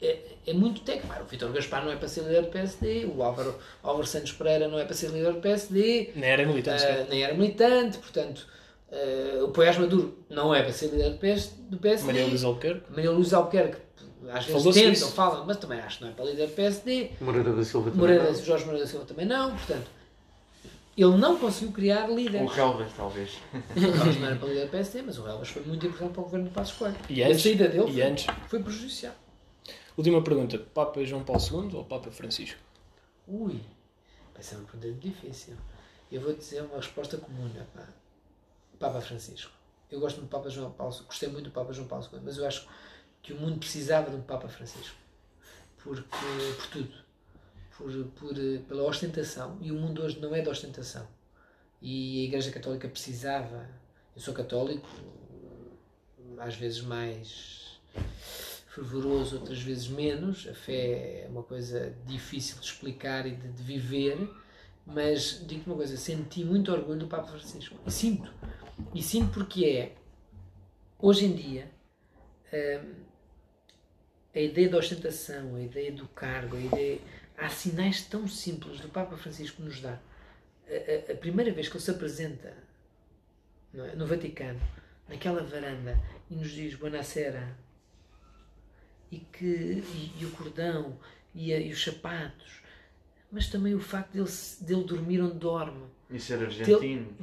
é muito técnico. O Vítor Gaspar não é para ser líder do PSD, o Álvaro Santos Pereira não é para ser líder do PSD, nem era militante, portanto o Poiás Maduro não é para ser líder do PSD, Maria Luísa Albuquerque às vezes tentam, falam, mas também acho que não é para líder do PSD, Jorge Moreira da Silva também não, portanto ele não conseguiu criar líderes. O Relvas, talvez. O Relvas não era para líder do PSD, mas o Relvas foi muito importante para o governo do Passos Coelho. E a saída dele foi prejudicial. Última pergunta. Papa João Paulo II ou Papa Francisco? Ui, vai ser uma pergunta difícil. Eu vou dizer uma resposta comum, pá. Papa Francisco. Eu gosto do Papa João Paulo II, gostei muito do Papa João Paulo II, mas eu acho que o mundo precisava de um Papa Francisco. Por tudo. Pela ostentação. E o mundo hoje não é de ostentação. E a Igreja Católica precisava... Eu sou católico, às vezes mais... fervoroso, outras vezes menos. A fé é uma coisa difícil de explicar e de viver, mas digo-te uma coisa, senti muito orgulho do Papa Francisco. E sinto porque hoje em dia, a ideia da ostentação, a ideia do cargo, há sinais tão simples do Papa Francisco que nos dá. A primeira vez que ele se apresenta no Vaticano, naquela varanda, e nos diz Buonasera, e o cordão e os sapatos, mas também o facto dele dormir onde dorme. Isso era argentino.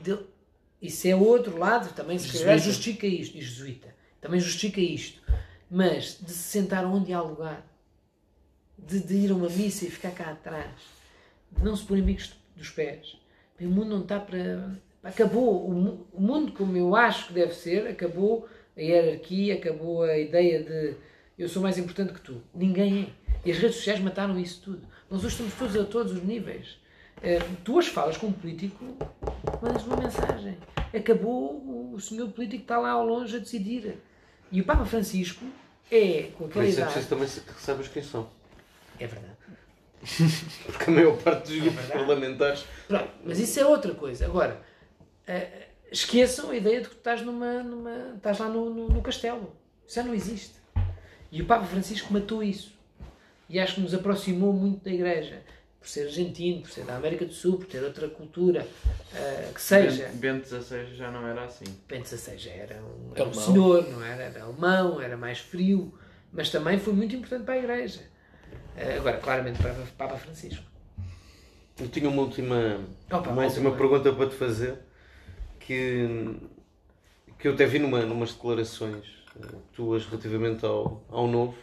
Isso é outro lado, também se calhar justifica isto, e jesuíta, também justifica isto, mas de se sentar onde há lugar, de ir a uma missa e ficar cá atrás, de não se pôr amigos dos pés. O mundo não está para... Acabou o mundo como eu acho que deve ser, acabou a hierarquia, acabou a ideia de eu sou mais importante que tu. Ninguém é. E as redes sociais mataram isso tudo. Nós hoje estamos todos a todos os níveis. Tu hoje falas com um político, mandas uma mensagem. Acabou, o senhor político está lá ao longe a decidir. E o Papa Francisco é, com aquela idade... Mas é preciso também que saibas quem são. É verdade. Porque a maior parte dos grupos parlamentares... Pronto, mas isso é outra coisa. Agora, esqueçam a ideia de que tu estás, estás lá no castelo. Isso já não existe. E o Papa Francisco matou isso. E acho que nos aproximou muito da Igreja. Por ser argentino, por ser da América do Sul, por ter outra cultura, que seja... Bento XVI já não era assim. Bento XVI era um senhor, não era? Era alemão, era mais frio, mas também foi muito importante para a Igreja. Agora, claramente, para o Papa Francisco. Eu tinha uma última pergunta para te fazer, que eu até vi numas declarações tuas relativamente ao Novo,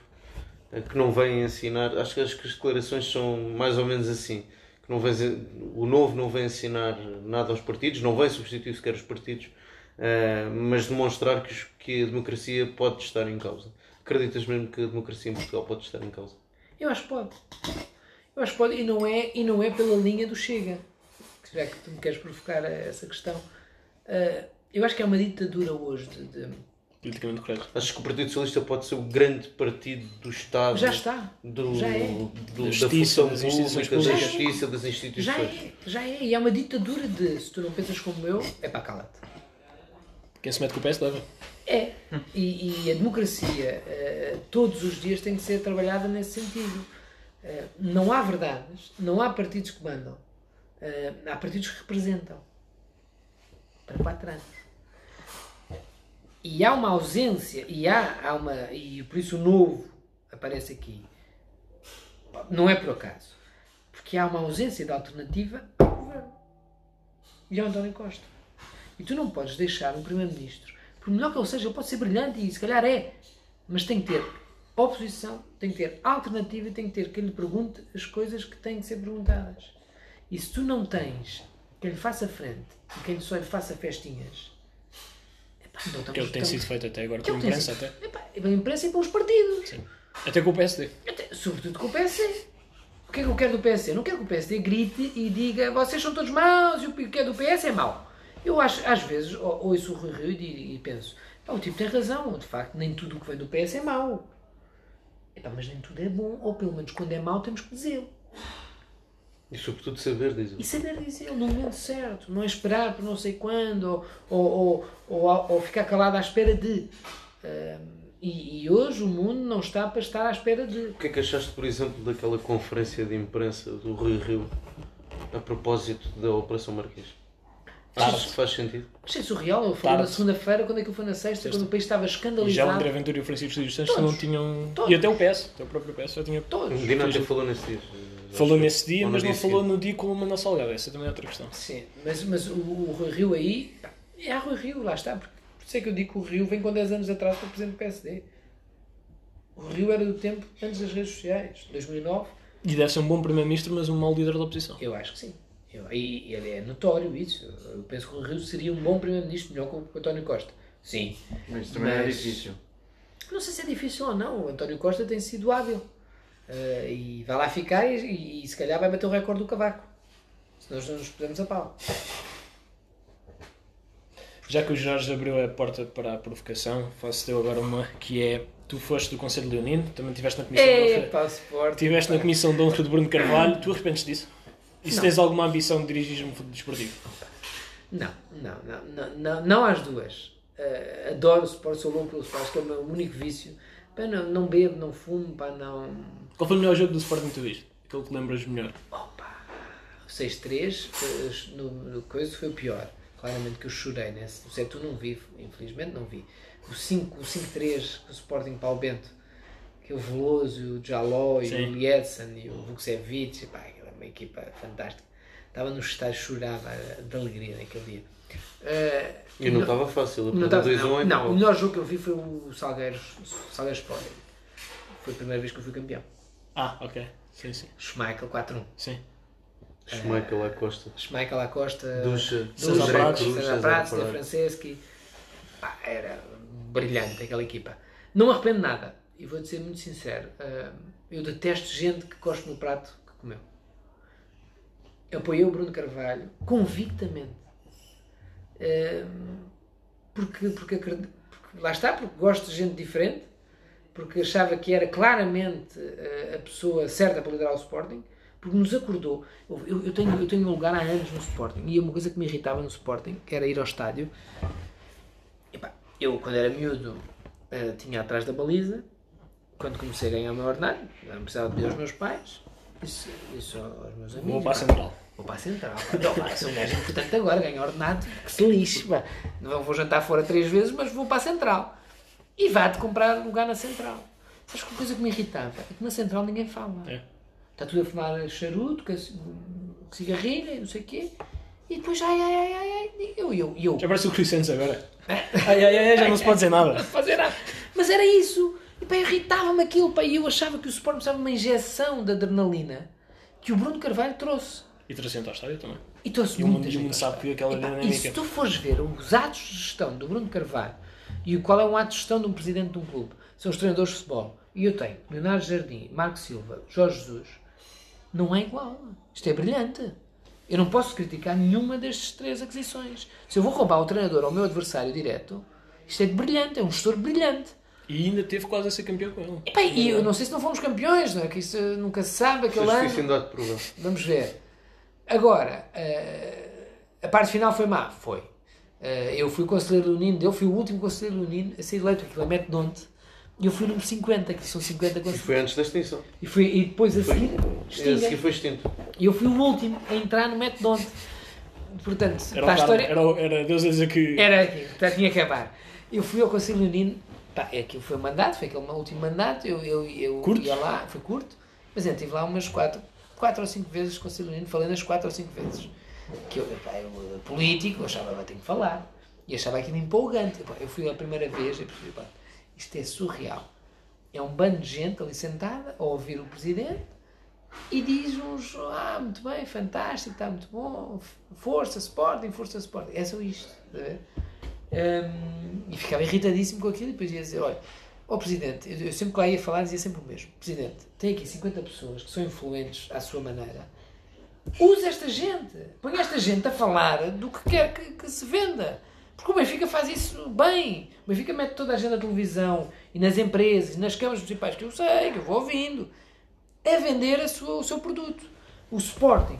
que não vem ensinar, acho que as declarações são mais ou menos assim, que não vem, o Novo não vem ensinar nada aos partidos, não vem substituir sequer os partidos, mas demonstrar que a democracia pode estar em causa. Acreditas mesmo que a democracia em Portugal pode estar em causa? Eu acho que pode. Eu acho que pode, e não é pela linha do Chega, já que tu me queres provocar essa questão. Eu acho que é uma ditadura hoje politicamente correto. Achas que o Partido Socialista pode ser o grande partido do Estado? Já está. Já é. Da função pública, da justiça, das instituições. Já é. E é uma ditadura de, se tu não pensas como eu, é para cala-te. Quem se mete com o PS leva. É. E a democracia todos os dias tem que ser trabalhada nesse sentido. Não há verdades, não há partidos que mandam. Há partidos que representam. Para 4 anos. E há uma ausência, e por isso o Novo aparece aqui. Não é por acaso. Porque há uma ausência de alternativa ao governo. E ao António Costa. E tu não podes deixar um primeiro-ministro, por melhor que ele seja, ele pode ser brilhante e se calhar é, mas tem que ter oposição, tem que ter alternativa e tem que ter quem lhe pergunte as coisas que têm que ser perguntadas. E se tu não tens quem lhe faça frente e quem só lhe faça festinhas, que ele tem sido feito até agora pela imprensa, pela imprensa e pelos partidos. Sim. Até com o PSD. Sobretudo com o PSD. O que é que eu quero do PSD? Não quero que o PSD grite e diga vocês são todos maus e o que é do PS é mau. Eu acho, às vezes, ouço o Rui Rio e penso, o tipo tem razão, de facto, nem tudo o que vem do PS é mau. Mas nem tudo é bom, ou pelo menos quando é mau temos que dizê-lo. E sobretudo saber dizer. E saber dizer no momento certo. Não é esperar por não sei quando, ou ficar calado à espera de. E hoje o mundo não está para estar à espera de. O que é que achaste, por exemplo, daquela conferência de imprensa do Rui Rio a propósito da Operação Marquês? Acho que faz sentido. Achei surreal. Eu falei na segunda-feira, quando é que eu fui na sexta, quando o país estava escandalizado. E já o André Ventura e o Francisco Silva Santos não tinham... Todos. E até o PS, até o próprio PS já tinha... Todos. O Dino até falou nesses dias. Falou nesse dia, mas não falou no dia com o Manuel Salgado. Essa também é outra questão. Sim, mas o Rui Rio aí... É a Rui Rio, lá está. Por isso é que eu digo que o Rio vem com 10 anos atrás para o presidente do PSD. O Rio era do tempo antes das redes sociais, 2009. E deve ser um bom primeiro-ministro, mas um mau líder da oposição. Eu acho que sim. E ele é notório isso. Eu penso que o Rio seria um bom primeiro-ministro, melhor que o António Costa. Sim. Mas também é difícil. Não sei se é difícil ou não. O António Costa tem sido hábil. E vai lá ficar e se calhar vai bater o recorde do Cavaco. Se nós não nos pusemos a pau. Já que o Jorge abriu a porta para a provocação, faço-te agora uma que é... Tu foste do Conselho de Leonino, também estiveste na Comissão de Honra de Bruno Carvalho. Tu arrependes disso? E se não. Tens alguma ambição de dirigir-me desportivo? Não às duas. Adoro o Sport, sou louco pelo Sport, acho que é o meu único vício. Pá, não bebo, não fumo, pá, não... Qual foi o melhor jogo do Sport que tu viste? Aquele que lembras melhor? Opa, 6-3, no coisa foi o pior. Claramente que eu chorei, né? O 7-1 não vi, infelizmente não vi. O 5-3 do Sporting Paulo Bento, o Veloso, o Jaló, e o Lietzen e o Vukcevic, pá, era uma equipa fantástica. Estava no estádio, chorava de alegria naquele dia. E não estava fácil, não estava 2-1. Não, o melhor jogo que eu vi foi o Salgueiros-Sporting. Foi a primeira vez que eu fui campeão. Ah, ok. Sim, sim. Schmeichel 4-1. Sim. Schmeichel à Costa. Schmeichel à Costa. César Prates, De Franceschi. Pá, era brilhante aquela equipa. Não me arrependo nada. E vou-te ser muito sincero. Eu detesto gente que cospe no prato que comeu. Eu apoiei o Bruno Carvalho convictamente. Porque lá está, porque gosto de gente diferente, porque achava que era claramente a pessoa certa para liderar o Sporting, porque nos acordou. Eu tenho um lugar há anos no Sporting, e uma coisa que me irritava no Sporting era ir ao estádio. Epá, eu, quando era miúdo, tinha atrás da baliza, quando comecei a ganhar o meu ordenado, não precisava de pedir aos meus pais, isso aos meus amigos. Vou para a Central. Vou para a Central. Não, pá, sou um gajo importante agora, ganho ordenado, que se lixe, pá. Não vou jantar fora 3 vezes, mas vou para a Central. E vá-te comprar lugar na Central. Sabes que uma coisa que me irritava é que na Central ninguém fala. É. Está tudo a fumar charuto, cigarrilha, não sei o quê. E depois, ai. Já parece o Chris Santos agora. Ai, já não se pode dizer nada. Não se pode dizer nada. Mas era isso. E pá, irritava-me aquilo, pá. E eu achava que o Sporting precisava de uma injeção de adrenalina que o Bruno Carvalho trouxe. E trouxe gente ao estádio também. E trouxe muita gente. E o mundo sabe que aquela dinâmica. E se tu fores ver os atos de gestão do Bruno Carvalho e qual é um ato de gestão de um presidente de um clube, são os treinadores de futebol. E eu tenho Leonardo Jardim, Marco Silva, Jorge Jesus. Não é igual. Isto é brilhante. Eu não posso criticar nenhuma destas 3 aquisições. Se eu vou roubar o treinador ao meu adversário direto, isto é brilhante, é um gestor brilhante. E ainda teve quase a ser campeão com ele. E eu não sei se não fomos campeões, não é? Que isso nunca se sabe, aquele ano. Vamos ver. Agora, a parte final foi má? Foi. Eu fui conselheiro do Nino, eu fui o último conselheiro do Nino a ser eleito, aquilo é Mete Donte. E eu fui número 50, que são 50 conselheiros. E foi antes da extinção. E depois a seguir foi extinto. E eu fui o último a entrar no Mete Donte. Portanto, para a história... Era Deus a dizer que... Era aquilo, já tinha que acabar. Eu fui ao Conselho Unino, pá, aquilo foi um mandato, foi aquele último mandato, eu ia lá, foi curto, mas eu estive lá umas 4 ou 5 vezes no Conselho Unino, falei nas 4 ou 5 vezes. Que eu, pá, eu político, eu achava que tenho que falar, e achava aquilo empolgante. Eu fui a primeira vez e percebi, pá, isto é surreal. É um bando de gente ali sentada a ouvir o presidente e diz-nos, muito bem, fantástico, está muito bom, força Sporting, é só isto. E ficava irritadíssimo com aquilo e depois ia dizer, olha, Presidente, eu sempre que lá ia falar dizia sempre o mesmo, Presidente, tem aqui 50 pessoas que são influentes à sua maneira, usa esta gente, põe esta gente a falar do que quer que se venda. Porque o Benfica faz isso bem. O Benfica mete toda a gente na televisão e nas empresas, e nas câmaras municipais, que eu sei, que eu vou ouvindo, a vender o seu produto. O Sporting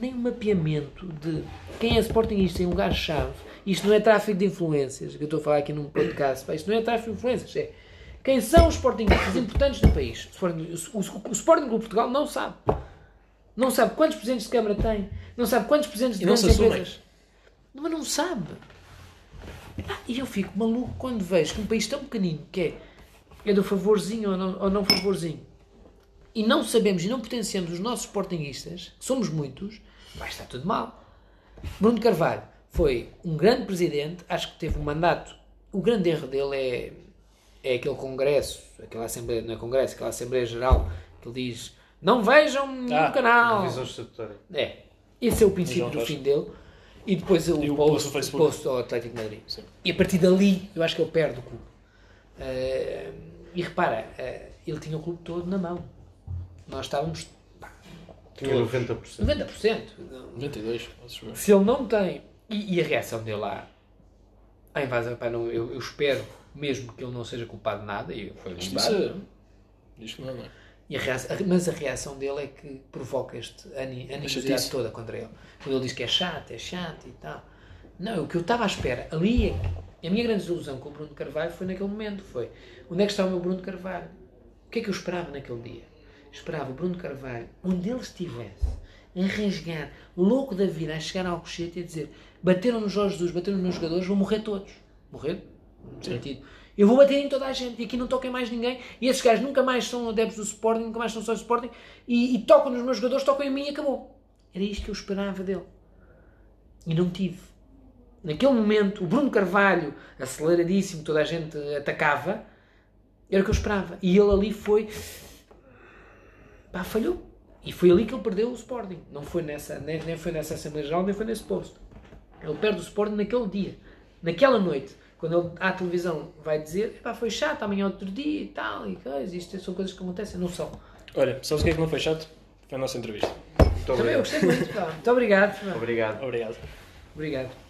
tem um mapeamento de quem é Sportingista em um lugar-chave. Isto não é tráfico de influências, que eu estou a falar aqui num podcast. Isto não é tráfico de influências, é quem são os Sportingistas importantes do país. O Sporting Clube de Portugal não sabe. Não sabe quantos presidentes de Câmara tem, não sabe quantos presidentes de grandes empresas. Mas não sabe. E eu fico maluco quando vejo que um país tão pequenino, que é do favorzinho ou não favorzinho, e não sabemos e não potenciamos os nossos sportinguistas, que somos muitos, vai estar tudo mal. Bruno Carvalho foi um grande presidente, acho que teve um mandato, o grande erro dele é aquele congresso, aquela assembleia, não é congresso, aquela assembleia geral, que ele diz, não vejam nenhum canal. Revisão estatutária. É, esse é o princípio do fim dele. E depois eu posto ao Atlético de Madrid. Sim. E a partir dali, eu acho que ele perde o clube. E repara, ele tinha o clube todo na mão. Nós estávamos... Pá, tinha todos, 90%. 90%. 92%. Se ele não tem... E a reação dele lá... A invasão, pá, não, eu espero mesmo que ele não seja culpado de nada. E foi limpado. Diz que não é. E mas a reação dele é que provoca esta animosidade toda contra ele. Quando ele diz que é chato e tal. Não, o que eu estava à espera, ali, a minha grande desilusão com o Bruno Carvalho foi naquele momento, foi, onde é que está o meu Bruno Carvalho? O que é que eu esperava naquele dia? Esperava o Bruno Carvalho, onde ele estivesse, a rasgar, louco da vida, a chegar ao Alcochete e a dizer, bateram no Jorge Jesus, bateram nos meus jogadores, vão morrer todos. Morrer? Sentido. Eu vou bater em toda a gente, e aqui não toquem mais ninguém, e esses gajos nunca mais são adeptos do Sporting, nunca mais são só do Sporting, e tocam nos meus jogadores, tocam em mim e acabou. Era isto que eu esperava dele. E não tive. Naquele momento, o Bruno Carvalho, aceleradíssimo, toda a gente atacava, era o que eu esperava. E ele ali foi... pá, falhou. E foi ali que ele perdeu o Sporting. Não foi nessa, nem foi nessa Assembleia Geral, nem foi nesse posto. Ele perde o Sporting naquele dia, naquela noite. Quando ele à televisão vai dizer, pá, foi chato, amanhã outro dia e tal, e coisas, isto são coisas que acontecem, não são. Olha, sabes o que é que não foi chato? Foi a nossa entrevista. Também eu gostei muito, pá. Muito obrigado. Obrigado. Obrigado.